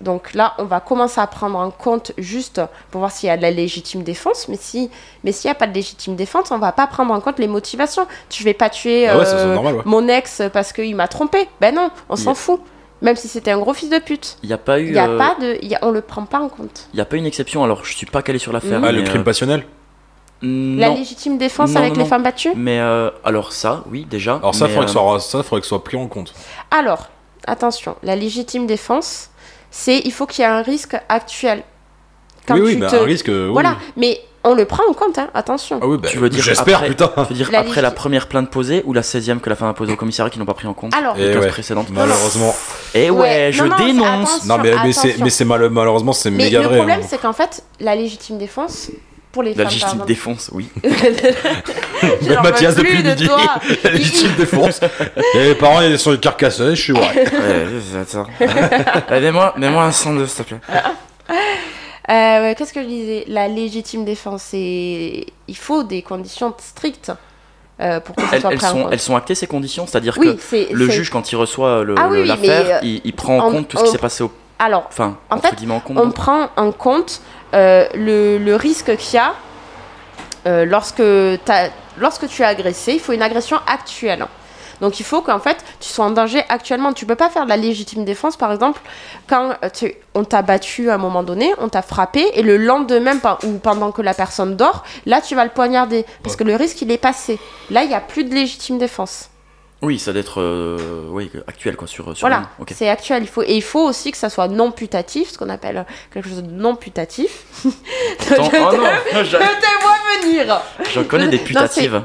Donc là, on va commencer à prendre en compte juste pour voir s'il y a de la légitime défense. Mais s'il n'y a pas de légitime défense, on ne va pas prendre en compte les motivations. Je ne vais pas tuer mon ex parce qu'il m'a trompé. Ben non, on s'en fout. Même si c'était un gros fils de pute. Il n'y a pas eu... on ne le prend pas en compte. Il n'y a pas une exception. Alors, je ne suis pas calé sur l'affaire. Ah, le crime passionnel ? La légitime défense avec les femmes battues ? Mais alors ça, oui, déjà. Alors ça, il faudrait que ce soit pris en compte. Alors, attention, la légitime défense... c'est il faut qu'il y ait un risque actuel. Quand un risque. Oui. Voilà, mais on le prend en compte, hein, attention. Ah oui, tu veux dire j'espère, après, putain. Tu veux dire après la première plainte posée ou la 16e que la femme a posée au commissariat qui n'ont pas pris en compte les 15 précédentes. Malheureusement. Et dénonce. Non, malheureusement, c'est méga vrai. Le problème, c'est qu'en fait, la légitime défense. Pour les femmes, la légitime défense, oui. Même Mathias depuis midi. La légitime défense. Les parents, ils sont carcassés, je suis vrai. Attends. Mets-moi un sang de, s'il te plaît. Qu'est-ce que je disais? La légitime défense, c'est... il faut des conditions strictes. Pour que ça soit pris en compte. Elles sont actées ces conditions, c'est-à-dire que le juge, quand il reçoit l'affaire, il prend en compte tout ce qui s'est passé au... Alors, enfin, en fait, on prend en compte le risque qu'il y a lorsque tu es agressé. Il faut une agression actuelle. Donc, il faut qu'en fait, tu sois en danger actuellement. Tu ne peux pas faire de la légitime défense, par exemple, quand on t'a battu à un moment donné, on t'a frappé, et le lendemain, ou pendant que la personne dort, là, tu vas le poignarder. Parce que le risque, il est passé. Là, il n'y a plus de légitime défense. Oui, ça doit être actuel, quoi, sur voilà, c'est actuel. Il faut aussi que ça soit non putatif, ce qu'on appelle quelque chose de non putatif. Attends, je te vois venir. J'en connais des putatives.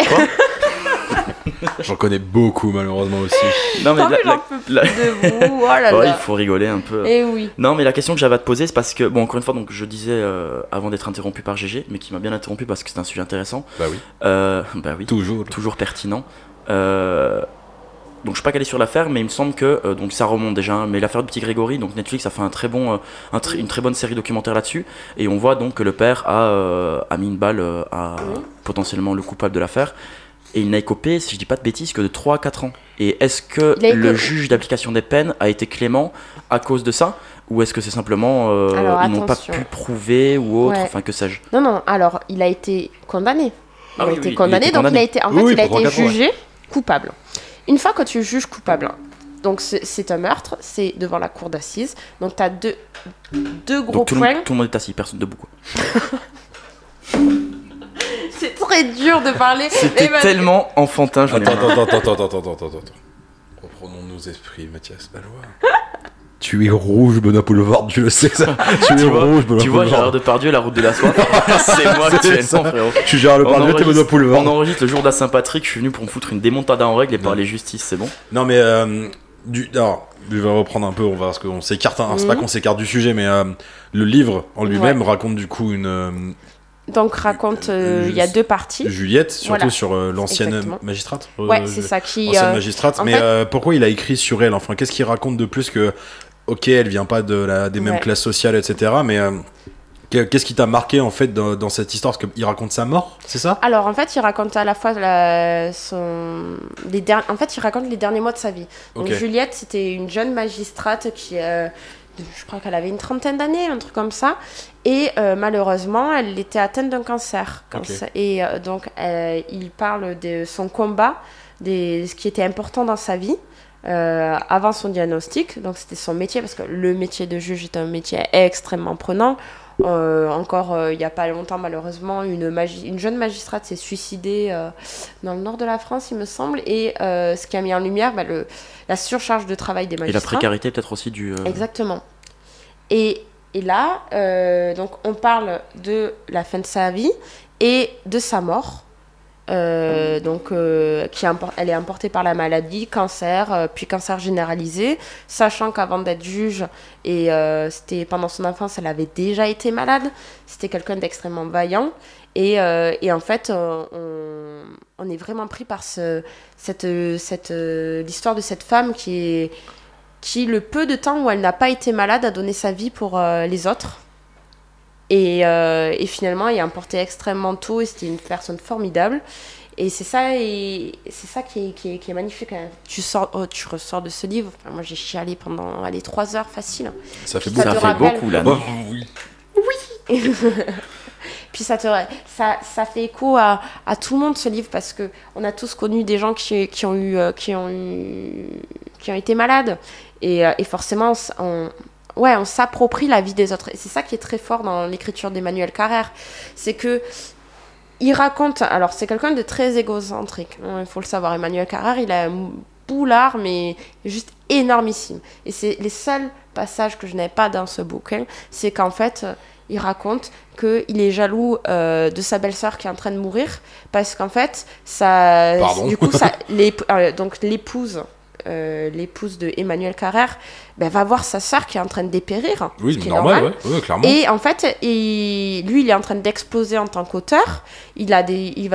J'en connais beaucoup, malheureusement, aussi. Non, mais il faut rigoler un peu. Et oui. Non, mais la question que j'avais à te poser, c'est parce que, bon, encore une fois, donc, je disais avant d'être interrompu par GG, mais qui m'a bien interrompu parce que c'est un sujet intéressant. Bah oui. Toujours pertinent. Donc je suis pas calé sur l'affaire, mais il me semble que donc ça remonte déjà, hein, mais l'affaire du petit Grégory, donc Netflix a fait un très bon, une très bonne série documentaire là-dessus, et on voit donc que le père a mis une balle à potentiellement le coupable de l'affaire, et il n'a écopé, si je dis pas de bêtises, que de 3 à 4 ans. Et est-ce que le juge d'application des peines a été clément à cause de ça, ou est-ce que c'est simplement ils n'ont pas pu prouver ou autre, enfin que sais-je? Non, alors il a été condamné. Il a été condamné, donc il a été, jugé coupable. Une fois que tu juges coupable, donc c'est un meurtre, c'est devant la cour d'assises, donc tu as deux gros donc, points. Tout le monde est assis, personne debout. C'est très dur de parler. C'était tellement enfantin. Attends. Reprenons nos esprits, Mathias Ballois. Tu es rouge, Benoît Poulevard, tu le sais ça. Tu vois, Gérard Depardieu, la route de la soif. C'est moi qui tiens ça, frérot. Tu Gérard Depardieu, t'es Benoît Poulevard. On enregistre le jour de la Saint-Patrick, je suis venu pour me foutre une démontada en règle et parler justice, c'est bon. Non, mais. Alors, je vais reprendre un peu, on va parce qu'on s'écarte. C'est pas qu'on s'écarte du sujet, mais le livre en lui-même raconte du coup une. Donc raconte, il y a deux parties. Juliette, surtout sur l'ancienne magistrate. C'est ça qui. L'ancienne magistrate, mais fait... pourquoi il a écrit sur elle? Enfin, qu'est-ce qu'il raconte de plus que. Ok, elle vient pas de des mêmes classes sociales, etc. Mais qu'est-ce qui t'a marqué en fait dans cette histoire? Parce qu'il raconte sa mort, c'est ça? Alors en fait, il raconte à la fois il raconte les derniers mois de sa vie. Donc Juliette, c'était une jeune magistrate qui. Je crois qu'elle avait une trentaine d'années, un truc comme ça. Et malheureusement, elle était atteinte d'un cancer. Et donc, il parle de son combat, de ce qui était important dans sa vie avant son diagnostic. Donc, c'était son métier, parce que le métier de juge est un métier extrêmement prenant. Il n'y a pas longtemps, malheureusement, une jeune magistrate s'est suicidée dans le nord de la France, il me semble. Et ce qui a mis en lumière la surcharge de travail des magistrats. Et la précarité, peut-être aussi du. Exactement. Et là, donc, on parle de la fin de sa vie et de sa mort. Elle est emportée par la maladie, cancer, puis cancer généralisé, sachant qu'avant d'être juge, et c'était pendant son enfance, elle avait déjà été malade, c'était quelqu'un d'extrêmement vaillant, et en fait, on est vraiment pris par l'histoire de cette femme qui, le peu de temps où elle n'a pas été malade, a donné sa vie pour les autres. Et finalement, il a emporté extrêmement tôt et c'était une personne formidable. Et c'est ça qui est magnifique. Tu ressors de ce livre. Enfin, moi, j'ai chialé pendant 3 heures facile. Ça fait beaucoup là. Oui. Puis ça fait écho à tout le monde ce livre parce que on a tous connu des gens qui ont été malades et forcément on s'approprie la vie des autres. Et c'est ça qui est très fort dans l'écriture d'Emmanuel Carrère. C'est que il raconte... Alors, c'est quelqu'un de très égocentrique. Il faut le savoir, Emmanuel Carrère, il a un boulard, mais juste énormissime. Et c'est les seuls passages que je n'avais pas dans ce bouquin. C'est qu'en fait, il raconte qu'il est jaloux de sa belle-sœur qui est en train de mourir. Parce qu'en fait, ça... Pardon. Du coup, l'épouse... l'épouse de Emmanuel Carrère va voir sa sœur qui est en train de dépérir. Oui, c'est normal. Ouais, clairement. Et en fait, il est en train d'exploser en tant qu'auteur. Il va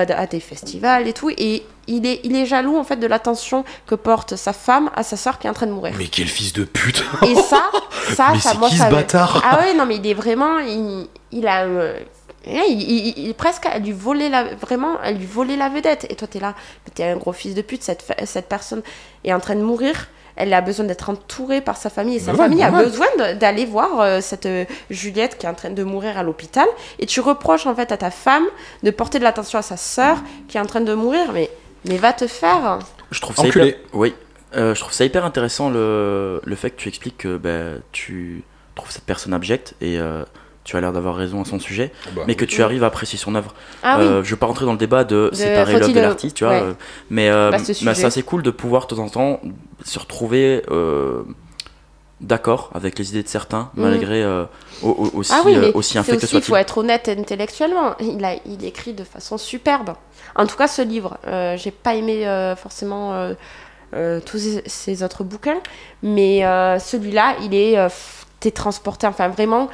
à des festivals et tout. Et il est jaloux en fait de l'attention que porte sa femme à sa sœur qui est en train de mourir. Mais quel fils de pute! Et ça, mais ça c'est qui ce bâtard? Ah ouais, non, mais il est vraiment. Il presque à lui voler la vedette. Et toi, t'es là, mais t'es un gros fils de pute, cette personne est en train de mourir. Elle a besoin d'être entourée par sa famille. Et sa famille a besoin d'aller voir cette Juliette qui est en train de mourir à l'hôpital. Et tu reproches en fait à ta femme de porter de l'attention à sa sœur qui est en train de mourir. Mais va te faire. Je trouve ça hyper intéressant le fait que tu expliques que tu trouves cette personne abjecte et... tu as l'air d'avoir raison à son sujet, mais que tu arrives à apprécier son œuvre. Je ne veux pas rentrer dans le débat de séparer l'œuvre de l'artiste, tu vois, mais c'est assez cool de pouvoir, de temps en temps, se retrouver d'accord avec les idées de certains, malgré aussi un fait que ce soit. Il faut être honnête intellectuellement. Il écrit de façon superbe. En tout cas, ce livre, je n'ai pas aimé forcément tous ses autres bouquins, mais celui-là, il est... t'es transporté, enfin vraiment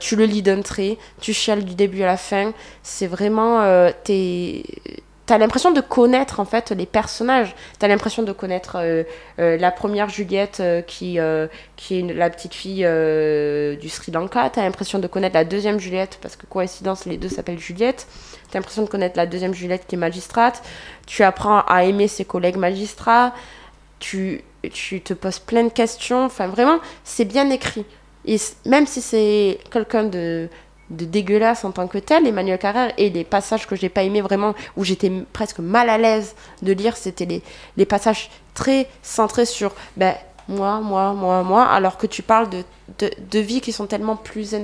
tu le lis d'un trait, tu chiales du début à la fin, c'est vraiment t'as l'impression de connaître en fait les personnages, t'as l'impression de connaître la première Juliette qui est la petite fille du Sri Lanka, t'as l'impression de connaître la deuxième Juliette parce que coïncidence les deux s'appellent Juliette, t'as l'impression de connaître la deuxième Juliette qui est magistrate, tu apprends à aimer ses collègues magistrats, tu te poses plein de questions, enfin vraiment c'est bien écrit. Et même si c'est quelqu'un de dégueulasse en tant que tel, Emmanuel Carrère, et les passages que j'ai pas aimé vraiment, où j'étais presque mal à l'aise de lire, c'était les passages très centrés sur ben, moi, alors que tu parles de vies qui sont tellement plus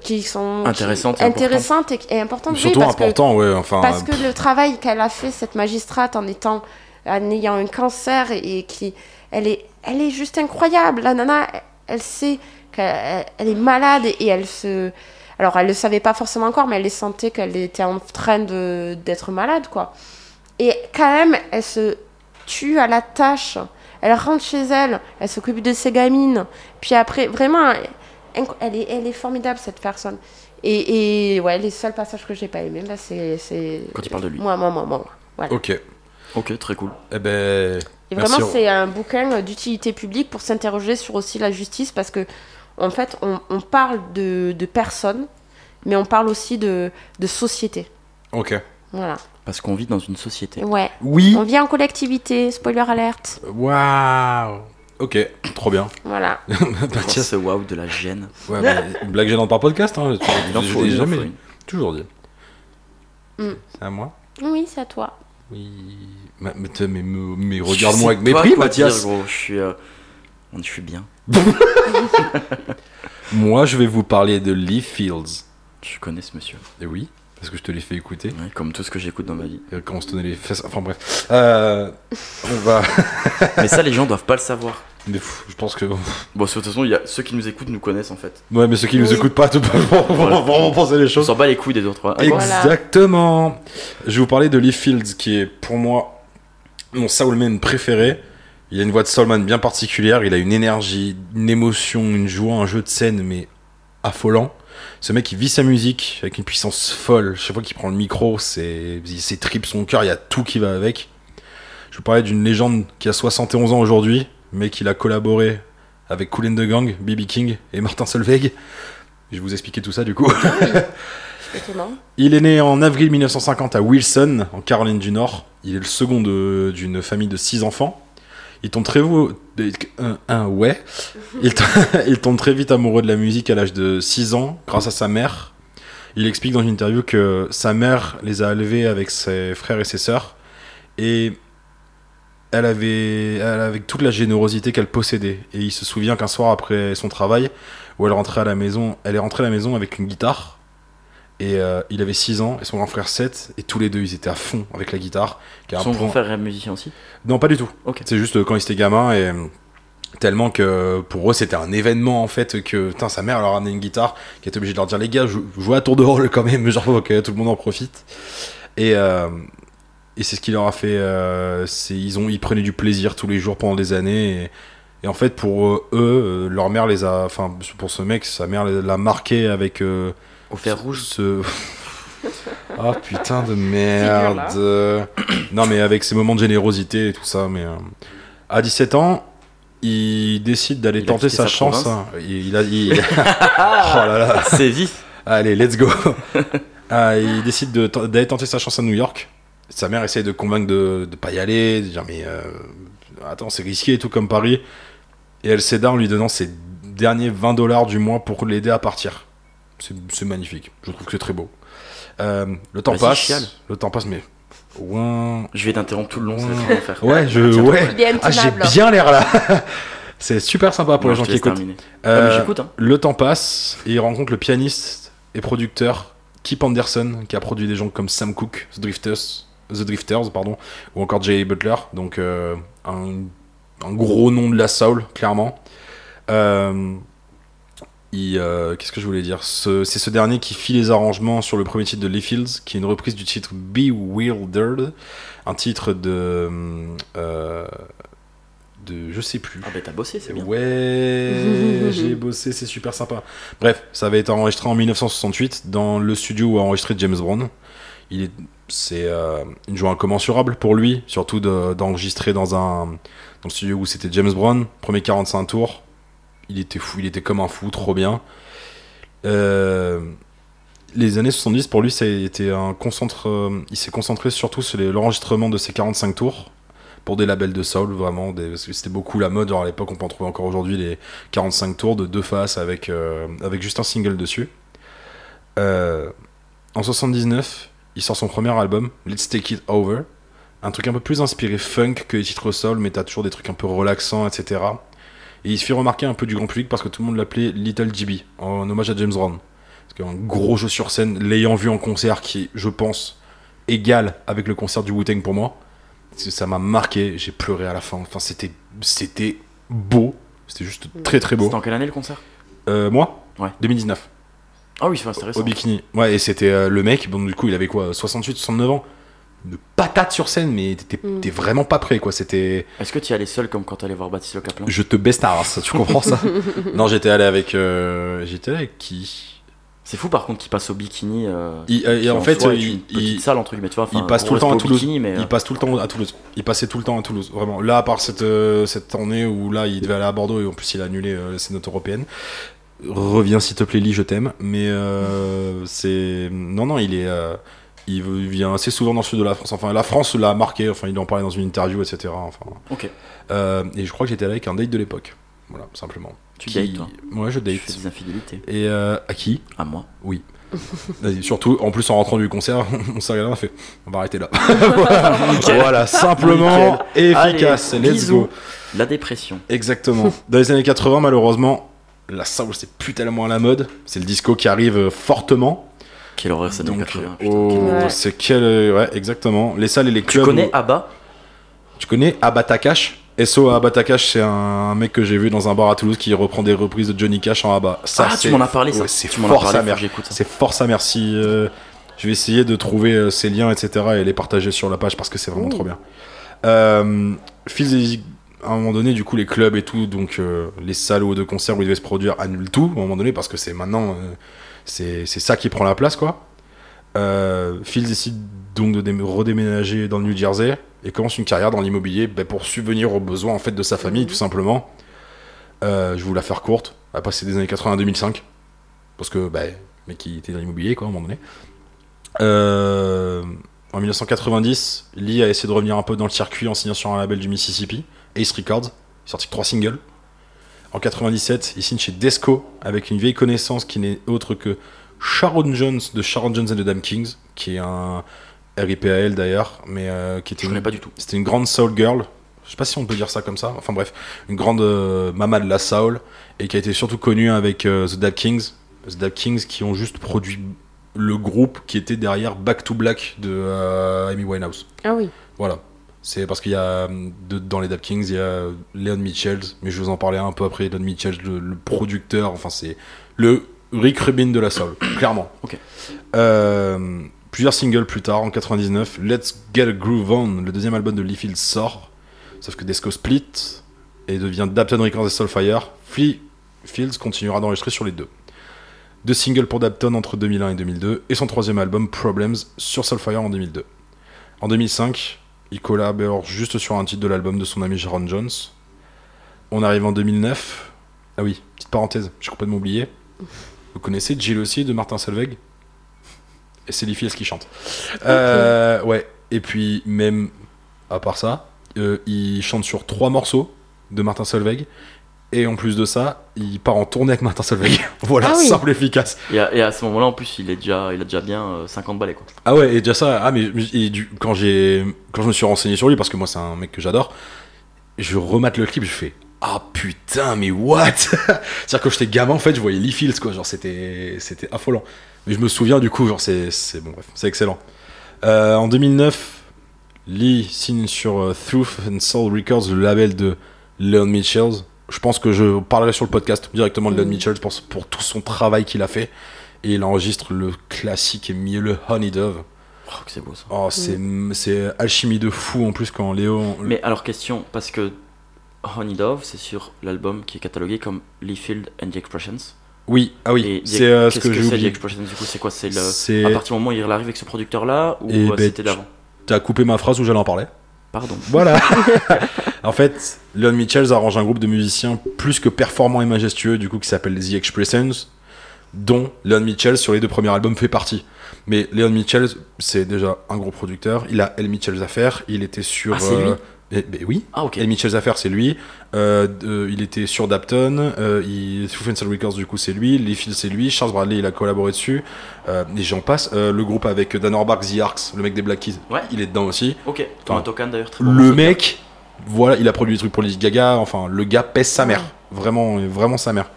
qui sont intéressantes et importantes. Surtout importantes, oui. Enfin, parce que le travail qu'elle a fait, cette magistrate, en ayant un cancer, et qui elle est juste incroyable. La nana, elle sait qu'elle est malade, et elle se... Alors, elle le savait pas forcément encore, mais elle sentait qu'elle était en train d'être malade, quoi. Et quand même, elle se tue à la tâche. Elle rentre chez elle, elle s'occupe de ses gamines. Puis après, vraiment, elle est formidable, cette personne. Et ouais, les seuls passages que j'ai pas aimés, là, c'est... Quand tu parles de lui. Moi. Voilà. Ok, très cool. Eh ben... Et vraiment, merci. C'est un bouquin d'utilité publique pour s'interroger sur aussi la justice, parce que en fait, on parle de personnes, mais on parle aussi de société. Ok. Voilà. Parce qu'on vit dans une société. Ouais. Oui. On vit en collectivité. Spoiler alerte. Waouh. Ok. Trop bien. Voilà. Tiens, ce waouh de la gêne. Ouais, mais une blague gênante par podcast. Hein. Je l'ai jamais toujours dit. Mm. C'est à moi. Oui, c'est à toi. Oui. Mais regarde-moi avec mépris, Mathias. Dire, gros. Je suis bien. Moi, je vais vous parler de Lee Fields. Je connais ce monsieur. Et oui, parce que je te l'ai fait écouter. Ouais, comme tout ce que j'écoute dans ma vie. Quand on se tenait les fesses. Enfin bref. On va. Mais ça, les gens doivent pas le savoir. Mais je pense que... Bon, de toute façon, il y a ceux qui nous écoutent nous connaissent, en fait. Ouais, mais ceux qui nous écoutent pas, tout simplement, voilà. Vraiment penser les choses. On s'en bat les couilles des autres. Ouais. Exactement. Voilà. Je vais vous parler de Lee Fields, qui est, pour moi, mon soulman préféré. Il a une voix de soulman bien particulière. Il a une énergie, une émotion, une joie, un jeu de scène, mais affolant. Ce mec, il vit sa musique avec une puissance folle. Chaque fois qu'il prend le micro, ses tripes, son cœur, il y a tout qui va avec. Je vous parlais d'une légende qui a 71 ans aujourd'hui, mais qu'il a collaboré avec Kool & The Gang, B.B. King et Martin Solveig. Je vais vous expliquer tout ça, du coup. Il est né en avril 1950 à Wilson, en Caroline du Nord. Il est le second d'une famille de 6 enfants. Il tombe très vite amoureux de la musique à l'âge de 6 ans, grâce à sa mère. Il explique dans une interview que sa mère les a élevés avec ses frères et ses sœurs, et elle avait toute la générosité qu'elle possédait. Et il se souvient qu'un soir après son travail, où elle est rentrée à la maison avec une guitare. Et il avait 6 ans et son grand frère 7, et tous les deux ils étaient à fond avec la guitare. Son grand frère est musicien aussi ? Non, pas du tout. Okay. C'est juste quand ils étaient gamins, et tellement que pour eux c'était un événement, en fait, que sa mère leur a ramené une guitare, qui était obligée de leur dire les gars, jouez à tour de rôle quand même, genre que tout le monde en profite. Et c'est ce qu'il leur a fait. Ils prenaient du plaisir tous les jours pendant des années. Et en fait, pour eux, leur mère les a... Enfin, pour ce mec, sa mère l'a marqué avec... Au fer rouge. Ah, putain de merde. Non, mais avec ses moments de générosité et tout ça. Mais à 17 ans, il décide d'aller tenter sa chance. Oh là là. C'est vif. Allez, let's go. Il décide d'aller tenter sa chance à New York. Sa mère essaye de convaincre de pas y aller, de dire mais attends, c'est risqué et tout, comme Paris. Et elle s'aide en lui donnant ses derniers $20 du mois pour l'aider à partir. C'est magnifique, je trouve que c'est très beau. Le temps passe, mais... Ouin. Je vais t'interrompre tout le long, ça va te faire. Ouais, j'ai bien l'air là. C'est super sympa pour les gens qui écoutent. J'écoute, hein. Le temps passe, et il rencontre le pianiste et producteur Kip Anderson, qui a produit des gens comme Sam Cooke, The Drifters, ou encore Jay Butler, donc un gros nom de la soul, clairement. Qu'est-ce que je voulais dire ? C'est ce dernier qui fit les arrangements sur le premier titre de Lee Fields, qui est une reprise du titre Be Wildered, un titre de je sais plus. Ah ben t'as bossé, c'est bien. Ouais, j'ai bossé, c'est super sympa. Bref, ça avait été enregistré en 1968 dans le studio où a enregistré James Brown. C'est une joie incommensurable pour lui, surtout d'enregistrer dans le studio où c'était James Brown. Premier 45 tours, il était fou, il était comme un fou, trop bien. Les années 70 pour lui, ça a été il s'est concentré surtout sur l'enregistrement de ses 45 tours. Pour des labels de soul, vraiment, parce que c'était beaucoup la mode. Genre à l'époque, on peut en trouver encore aujourd'hui, les 45 tours de 2 faces avec juste un single dessus. En 79, il sort son premier album, Let's Take It Over, un truc un peu plus inspiré funk que les titres soul, mais t'as toujours des trucs un peu relaxants, etc. Et il se fit remarquer un peu du grand public parce que tout le monde l'appelait Little JB, en hommage à James Brown. Parce qu'un gros jeu sur scène, l'ayant vu en concert, qui, je pense, égale avec le concert du Wu-Tang pour moi. Ça m'a marqué, j'ai pleuré à la fin. Enfin, c'était beau, c'était juste très très beau. C'était en quelle année le concert ? Moi ? Ouais. 2019. Ah oui, c'est intéressant. Au bikini. Ouais, et c'était le mec, bon, du coup, il avait quoi, 68, 69 ans ? De patate sur scène, mais t'es vraiment pas prêt, quoi. C'était... Est-ce que t'y allais seul comme quand t'allais voir Baptiste Le Caplin ? Je te baisse ta race, tu comprends ça ? Non, j'étais allé avec... J'étais allé avec qui ? C'est fou par contre qu'il passe au bikini. Et en fait, salle entre guillemets, tu vois. Il passe tout le temps à Toulouse. Il passe tout le temps à Toulouse. Il passait tout le temps à Toulouse, vraiment. Là, à part cette année où là, il devait aller à Bordeaux et en plus il a annulé la scène européenne. Reviens s'il te plaît, Lee, je t'aime. Mais c'est non, il est, il vient assez souvent dans le sud de la France. Enfin, la France l'a marqué. Enfin, il en parlait dans une interview, etc. Enfin. Ok. Et je crois que j'étais allé avec un date de l'époque. Voilà, simplement. Tu dates, toi ? Ouais, je date. Tu fais des infidélités. Et à qui ? À moi. Oui. Surtout, en plus, en rentrant du concert, on s'est regardé, on a fait « On va arrêter là. » Voilà, simplement, efficace. Allez, let's go. La dépression. Exactement. Dans les années 80, malheureusement, la soul, c'est plus tellement à la mode. C'est le disco qui arrive fortement. Quelle horreur, ça, donc, 80. Ouais, exactement. Les salles et les clubs... Tu connais Abba ? Tu connais Abba Takash ? SO à Abba Takash, c'est un mec que j'ai vu dans un bar à Toulouse qui reprend des reprises de Johnny Cash en Abba. Ça, ah, tu m'en as parlé, ça. Ouais, c'est fort sa mère. C'est fort sa mère. Je vais essayer de trouver ces liens, etc. et les partager sur la page parce que c'est vraiment trop bien. Fields, à un moment donné, du coup, les clubs et tout, donc les salles de concert où ils devaient se produire, annulent tout à un moment donné parce que c'est maintenant, c'est ça qui prend la place, quoi. Fields décide donc de redéménager dans le New Jersey et commence une carrière dans l'immobilier pour subvenir aux besoins en fait, de sa famille, tout simplement. Je vais vous la faire courte. Elle a passé des années 80 à 2005, parce que le mec il était dans l'immobilier, quoi, à un moment donné. En 1990, Lee a essayé de revenir un peu dans le circuit en signant sur un label du Mississippi, Ace Records. Il sortit 3 singles. En 97, il signe chez Desco avec une vieille connaissance qui n'est autre que Sharon Jones de Sharon Jones and the Dap Kings, qui est un RIPAL d'ailleurs, mais qui était... Je connais pas du tout. C'était une grande soul girl, je sais pas si on peut dire ça comme ça, enfin bref, une grande mama de la soul, et qui a été surtout connue avec The Dap Kings. The Dap Kings qui ont juste produit le groupe qui était derrière Back to Black de Amy Winehouse. Ah oui. Voilà. C'est parce qu'il y a, dans les Dap Kings, il y a Leon Michels, mais je vous en parlais un peu après, Leon Michels, le producteur, enfin c'est le Rick Rubin de la soul, clairement. Ok. Plusieurs singles plus tard, en 99, Let's Get a Groove On, le deuxième album de Lee Fields sort, sauf que Desco split et devient Dapton Records et Soul Fire. Fields continuera d'enregistrer sur les deux. 2 singles pour Dapton entre 2001 et 2002 et son troisième album Problems sur Soul Fire en 2002. En 2005, il collabore juste sur un titre de l'album de son ami Sharon Jones. On arrive en 2009. Ah oui, petite parenthèse, j'ai complètement oublié. Vous connaissez Jealousy de Martin Solveig ? Et c'est Lee Fields qui chante. Okay. Ouais. Et puis, même à part ça, il chante sur 3 morceaux de Martin Solveig. Et en plus de ça, il part en tournée avec Martin Solveig. Voilà, ah oui. Simple, efficace. Et à ce moment-là, en plus, il a déjà bien 50 balais, quoi. Ah ouais, et déjà ça. Ah, mais quand je me suis renseigné sur lui, parce que moi, c'est un mec que j'adore, je remate le clip, je fais... Ah putain, mais what ? C'est-à-dire que quand j'étais gamin, en fait, je voyais Lee Fields, quoi. Genre, c'était affolant. Mais je me souviens du coup, genre, c'est bon, bref, c'est excellent. En 2009, Lee signe sur Truth and Soul Records, le label de Leon Michels. Je pense que je parlerai sur le podcast directement de Leon Michels pour tout son travail qu'il a fait. Et il enregistre le classique et mielleux Honey Dove. Oh, que c'est beau ça. Oh, c'est alchimie de fou en plus quand Léo. Mais alors, question, parce que. Honey Dove, c'est sur l'album qui est catalogué comme Lee Fields and the Expressions. Oui, ah oui, c'est ce que j'ai oublié. Qu'est-ce que c'est The Expressions du coup, c'est quoi, c'est à partir du moment où il arrive avec ce producteur-là ou c'était d'avant ? T'as coupé ma phrase où j'allais en parler. Pardon. Voilà. En fait, Leon Michels arrange un groupe de musiciens plus que performants et majestueux du coup qui s'appelle The Expressions, dont Leon Michels sur les 2 premiers albums fait partie. Mais Leon Michels, c'est déjà un gros producteur. Il a Elle Michels à faire. Il était sur... Ah, c'est lui Eh oui. Ah, ok. Et Michels Affair, c'est lui. Il était sur Dapton. Foo Fighters Records, du coup, c'est lui. Lee Fields, c'est lui. Charles Bradley, il a collaboré dessus. Et j'en passe. Le groupe avec Dan Orbach, The Arcs, le mec des Black Keys. Ouais. Il est dedans aussi. Ok. Enfin, Tokan, d'ailleurs, très bon. Le mec, voilà, il a produit des trucs pour Lady Gaga. Enfin, le gars pèse sa mère. Vraiment, vraiment sa mère.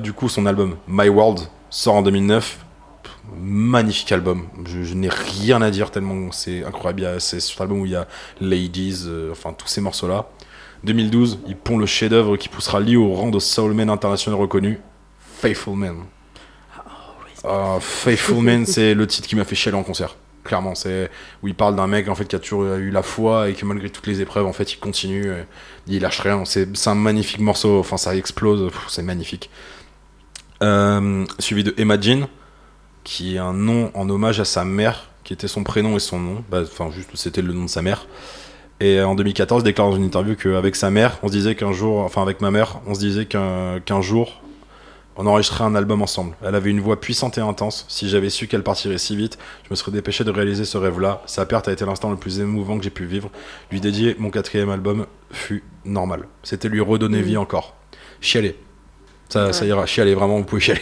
Du coup, son album My World sort en 2009. Magnifique album, je n'ai rien à dire tellement c'est incroyable. C'est cet album où il y a Ladies, enfin tous ces morceaux là. 2012, il pond le chef d'œuvre qui poussera Lee au rang de Soul Man international reconnu, Faithful Man. Faithful Man, c'est le titre qui m'a fait chialer en concert. Clairement, c'est où il parle d'un mec en fait qui a toujours eu la foi et que malgré toutes les épreuves en fait il continue, il lâche rien. C'est un magnifique morceau, enfin ça explose, c'est magnifique. Suivi de Imagine, qui est un nom en hommage à sa mère, qui était son prénom et son nom, enfin juste c'était le nom de sa mère. Et en 2014, il déclare dans une interview qu'avec sa mère, on se disait qu'un jour, enfin avec ma mère, on se disait qu'un jour, on enregistrerait un album ensemble. Elle avait une voix puissante et intense, si j'avais su qu'elle partirait si vite, je me serais dépêché de réaliser ce rêve-là. Sa perte a été l'instant le plus émouvant que j'ai pu vivre. Lui dédier mon 4e album fut normal. C'était lui redonner vie encore. Chialer. Ça ira, chialer, vraiment, vous pouvez chialer.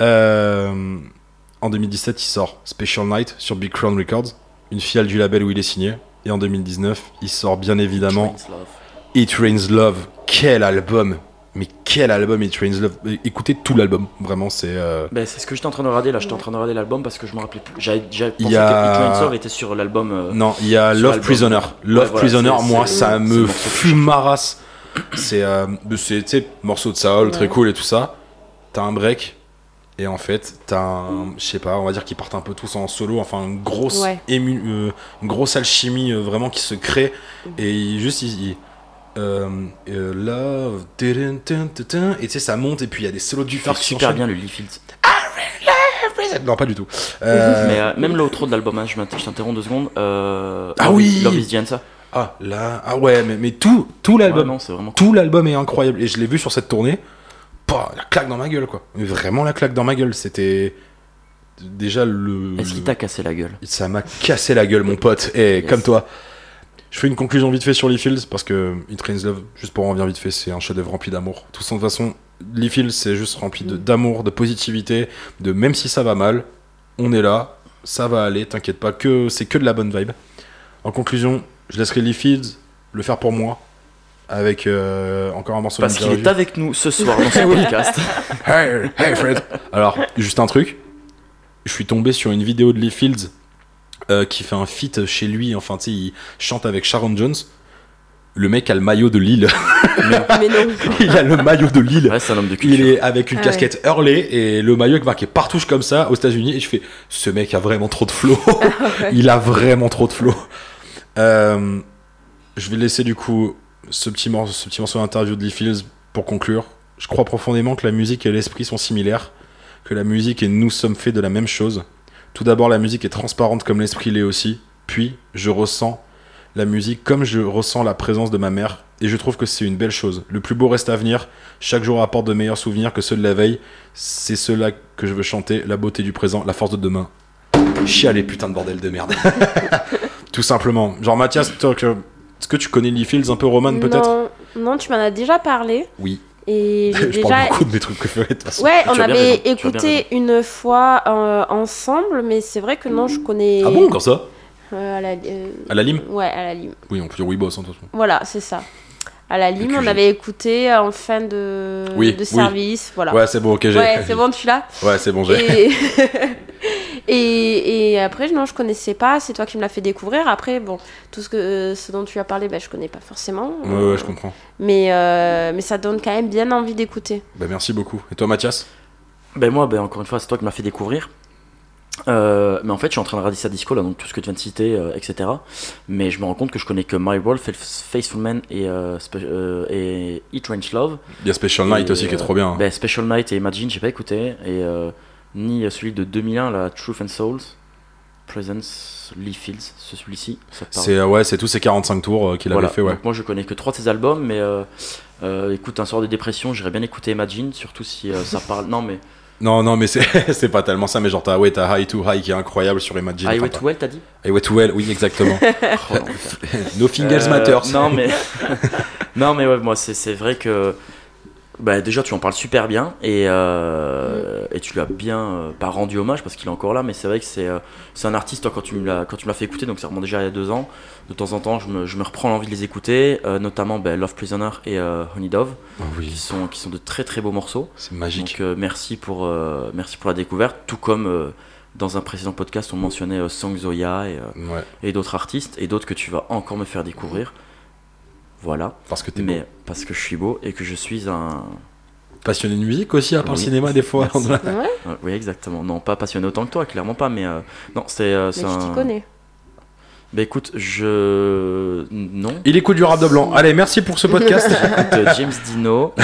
En 2017, il sort Special Night sur Big Crown Records, une filiale du label où il est signé. Et en 2019, il sort bien évidemment It Rains Love. Quel album! Mais quel album, It Rains Love! Écoutez tout l'album, vraiment, c'est. Ben, c'est ce que j'étais en train de regarder là, j'étais en train de regarder l'album parce que je me rappelais plus. J'avais pensé que It Rains Love était sur l'album. Non, il y a Love Prisoner. Love Prisoner, moi, ça me fume ma race. C'est morceau de Saul, très cool et tout ça. T'as un break et en fait t'as un, je sais pas, on va dire qu'ils partent un peu tous en solo, enfin une grosse une grosse alchimie vraiment qui se crée et juste ils love et tu sais ça monte et puis il y a des solos du phare super bien le Lee Fields. Non, pas du tout. Mais même l'autre de l'album, hein, je t'interromps 2 secondes. Love is the Answer. Mais tout l'album, ouais, non, tout cool. L'album est incroyable et je l'ai vu sur cette tournée. Bah, la claque dans ma gueule quoi. Mais vraiment la claque dans ma gueule, c'était déjà le. Est-ce qu'il t'a cassé la gueule? Ça m'a cassé la gueule mon pote. Et yes. Comme toi. Je fais une conclusion vite fait sur Lee Fields parce que It Rains Love, juste pour en revenir vite fait, c'est un chef-d'œuvre rempli d'amour. Tout ça de toute façon, Lee Fields c'est juste rempli d'amour, de positivité, de même si ça va mal, on est là, ça va aller, t'inquiète pas, que c'est que de la bonne vibe. En conclusion. Je laisserai Lee Fields le faire pour moi avec encore un morceau parce qu'il est avec nous ce soir dans ce podcast. Hey Fred. Alors juste un truc, je suis tombé sur une vidéo de Lee Fields qui fait un feat chez lui, enfin tu sais il chante avec Sharon Jones. Le mec a le maillot de Lille. Mais non. Il a le maillot de Lille. Ouais, c'est un homme de culture. Il est avec une casquette Hurley et le maillot est marqué Partouche comme ça aux États-Unis et je fais ce mec a vraiment trop de flow. Il a vraiment trop de flow. Je vais laisser du coup ce petit morceau d'interview de Lee Fields pour conclure. Je crois profondément que la musique et l'esprit sont similaires, que la musique et nous sommes faits de la même chose. Tout d'abord, la musique est transparente comme l'esprit l'est aussi. Puis, je ressens la musique comme je ressens la présence de ma mère. Et je trouve que c'est une belle chose. Le plus beau reste à venir. Chaque jour apporte de meilleurs souvenirs que ceux de la veille. C'est cela que je veux chanter, la beauté du présent, la force de demain. Chialer, putain de bordel de merde. Tout simplement. Genre, Mathias, toi, est-ce que tu connais Lee Fields un peu, Romane, peut-être? Non, tu m'en as déjà parlé. Oui. Et j'ai je parle beaucoup de mes trucs préférés, de toute façon. Ouais, on avait écouté une fois ensemble, mais c'est vrai que non, je connais... Ah bon, comme ça à la lime? Ouais, à la lime. Oui, on peut dire oui, boss, hein, de toute façon. Voilà, c'est ça. À la lime, on avait écouté en fin de service. Voilà. Ouais, c'est bon, ok, j'ai... Ouais, c'est bon, tu l'as? Ouais, c'est bon, j'ai... Et après, non, je connaissais pas, c'est toi qui me l'as fait découvrir. Après, bon, tout ce dont tu as parlé, je connais pas forcément. Ouais, je comprends. Mais ça donne quand même bien envie d'écouter. Merci beaucoup. Et toi, Mathias? Moi, encore une fois, c'est toi qui m'as fait découvrir. Mais en fait, je suis en train de regarder sa disco, là, donc tout ce que tu viens de citer, etc. Mais je me rends compte que je connais que My World, Faithful Man et It Rains Love. Il y a Special Night aussi qui est trop bien. Special Night et Imagine, j'ai pas écouté. Ni celui de 2001, la Truth and Souls, Presence, Lee Fields, celui-ci. C'est tous ces 45 tours qu'il avait fait. Ouais. Donc moi, je connais que 3 de ses albums, mais écoute, un soir de dépression, j'irais bien écouter Imagine, surtout si ça parle. Non, mais Non, mais c'est pas tellement ça, mais genre t'as High to High qui est incroyable sur Imagine. Highway to Hell, t'as dit? Highway to Hell, oui, exactement. Oh, non, no fingers matter. Non, mais ouais, moi c'est vrai que bah, déjà tu en parles super bien et tu lui as bien pas rendu hommage parce qu'il est encore là, mais c'est vrai que c'est un artiste. Toi, quand tu me l'as fait écouter, donc ça remonte déjà il y a 2 ans, de temps en temps je me reprends l'envie de les écouter, notamment bah, Love Prisoner et Honey Dove, oh oui, qui sont de très très beaux morceaux. C'est magique. Donc merci pour la découverte, tout comme dans un précédent podcast on mentionnait Song Zoya et d'autres artistes et d'autres que tu vas encore me faire découvrir. Voilà, parce que je suis beau et que je suis un... Passionné de musique aussi, à part le cinéma des fois. Oui, exactement. Non, pas passionné autant que toi, clairement pas, mais... non, c'est mais tu t'y connais. Bah écoute, non. Il écoute du rap de blanc. Allez, merci pour ce podcast. James Dino.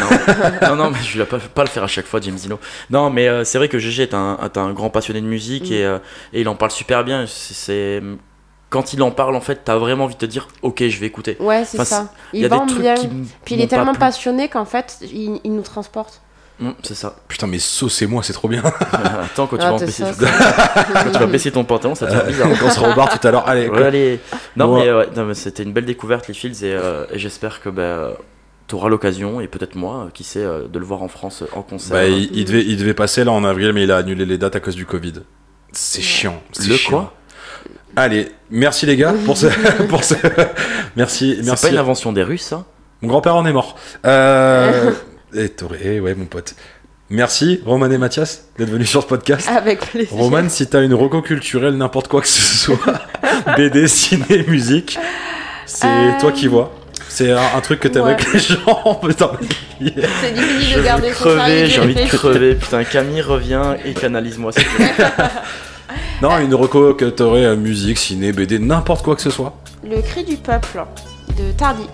Non, mais je ne vais pas le faire à chaque fois, James Dino. Non, mais c'est vrai que GG est un grand passionné de musique et il en parle super bien. C'est... Quand il en parle, en fait, t'as vraiment envie de te dire « Ok, je vais écouter ». Ouais, c'est ça. Il y a des trucs bien. Puis il est tellement passionné qu'en fait, il nous transporte. C'est ça. Putain, mais saucez-moi, c'est trop bien. Attends, quand tu vas baisser ton pantalon, ça devient bizarre. Quand on sera au bar tout à l'heure, allez. Ouais, allez. Non, mais c'était une belle découverte, les Fields, et j'espère que... Bah, t'auras l'occasion, et peut-être moi, qui sait, de le voir en France en concert. Bah, il devait passer là en avril, mais il a annulé les dates à cause du Covid. C'est chiant. Le quoi ? Allez, merci les gars pour ce... Merci. C'est pas une invention des Russes, hein. Mon grand-père en est mort. Ouais, mon pote. Merci, Romane et Mathias, d'être venus sur ce podcast. Avec plaisir. Romane, si t'as une reco culturelle, n'importe quoi que ce soit, BD, ciné, musique, c'est toi qui vois. C'est un truc que t'aimes avec les gens. Putain, c'est difficile de garder son travail. J'ai envie de crever. Putain, Camille, reviens et canalise-moi. Non, une reco que t'aurais musique, ciné, BD, n'importe quoi que ce soit. Le cri du peuple de Tardi.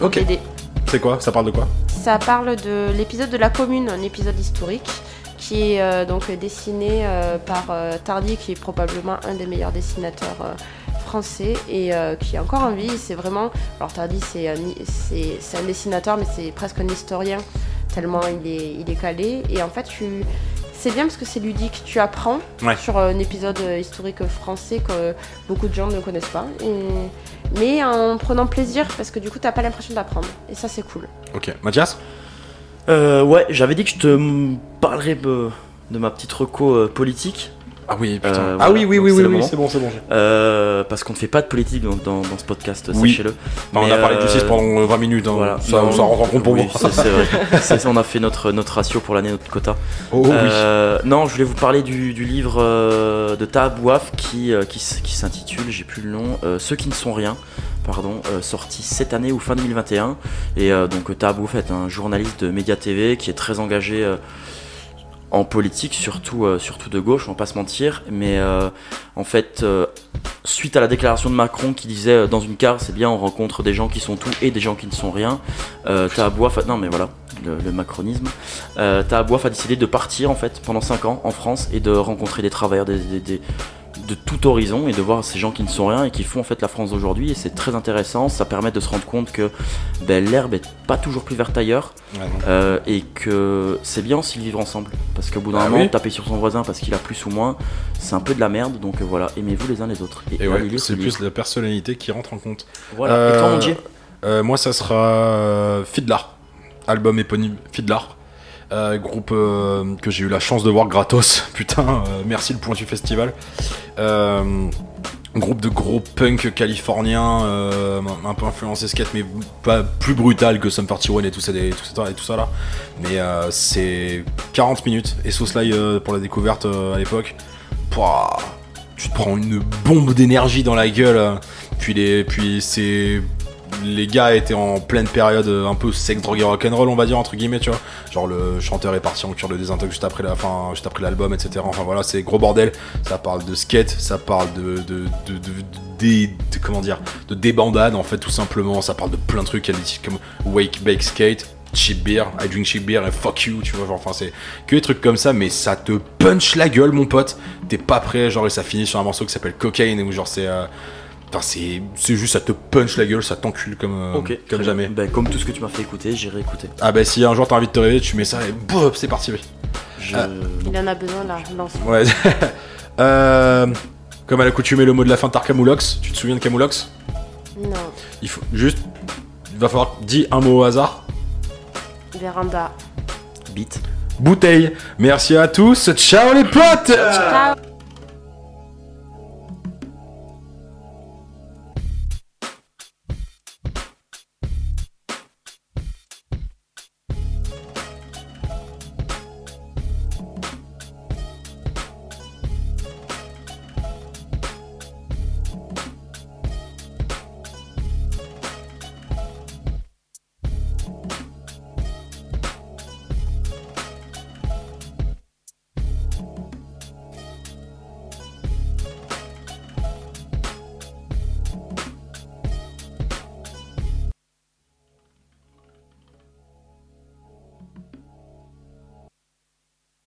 Ok. BD. C'est quoi ? Ça parle de quoi ? Ça parle de l'épisode de la Commune, un épisode historique qui est donc dessiné par Tardi, qui est probablement un des meilleurs dessinateurs français et qui est encore en vie. C'est vraiment. Alors Tardi, c'est un dessinateur, mais c'est presque un historien tellement il est calé. Et en fait, c'est bien parce que c'est ludique, tu apprends sur un épisode historique français que beaucoup de gens ne connaissent pas, mais en prenant plaisir parce que du coup t'as pas l'impression d'apprendre et ça c'est cool. Ok, Mathias ? Ouais, j'avais dit que je te parlerais de ma petite reco politique. Ah oui, putain. Voilà. Ah oui, c'est bon. Parce qu'on ne fait pas de politique dans ce podcast, oui. Sachez-le. Bah, on a parlé de justice pendant 20 minutes, hein. Voilà. Ça rend compte pour moi. C'est vrai. On a fait notre ratio pour l'année, notre quota. Oui. Non, je voulais vous parler du livre de Taabouaf qui s'intitule, j'ai plus le nom, Ceux qui ne sont rien. Pardon, sorti cette année ou fin 2021. Et donc Taabouaf est un journaliste de Média TV qui est très engagé. En politique, surtout de gauche, on va pas se mentir, mais en fait, suite à la déclaration de Macron qui disait dans une cave, c'est bien, on rencontre des gens qui sont tout et des gens qui ne sont rien, Taabouaf, non mais voilà, le macronisme, Taabouaf a décidé de partir en fait pendant 5 ans en France et de rencontrer des travailleurs de tout horizon et de voir ces gens qui ne sont rien et qui font en fait la France d'aujourd'hui, et c'est très intéressant, ça permet de se rendre compte que l'herbe est pas toujours plus verte ailleurs, et que c'est bien aussi de vivre ensemble parce qu'au bout d'un moment taper sur son voisin parce qu'il a plus ou moins, c'est un peu de la merde, donc voilà, aimez-vous les uns les autres et c'est plus la personnalité qui rentre en compte, voilà. Et toi, Angie ? Moi ça sera Fidlar, album éponyme Fidlar, groupe que j'ai eu la chance de voir gratos, putain, merci le point du festival, groupe de gros punk californien, un peu influencé skate mais pas plus brutal que Sum 41 et tout ça là, mais c'est 40 minutes et sauce live pour la découverte à l'époque. Pouah, tu te prends une bombe d'énergie dans la gueule, puis c'est... Les gars étaient en pleine période un peu sexe, drogue et rock'n'roll, on va dire, entre guillemets, tu vois. Genre le chanteur est parti en cure de désintox juste après l'album, etc. Enfin voilà, c'est gros bordel. Ça parle de skate, ça parle de débandade, en fait, tout simplement. Ça parle de plein de trucs, il y a des titres comme Wake, Bake, Skate, Cheap Beer, I Drink Cheap Beer et Fuck You, tu vois. Genre, enfin, c'est que des trucs comme ça, mais ça te punch la gueule, mon pote. T'es pas prêt, genre, et ça finit sur un morceau qui s'appelle Cocaine, où genre c'est... Enfin, c'est juste, ça te punch la gueule, ça t'encule comme jamais. Bah, comme tout ce que tu m'as fait écouter, j'irai écouter. Ah bah si un jour t'as envie de te réveiller, tu mets ça et boum, c'est parti. Il en a besoin là, lancement. Ouais. Comme à l'accoutumée, le mot de la fin, Tarkamoulox. Tu te souviens de Camoulox? Non. Il faut juste. Il va falloir dire un mot au hasard. Véranda. Bite. Bouteille. Merci à tous. Ciao les potes. Ciao.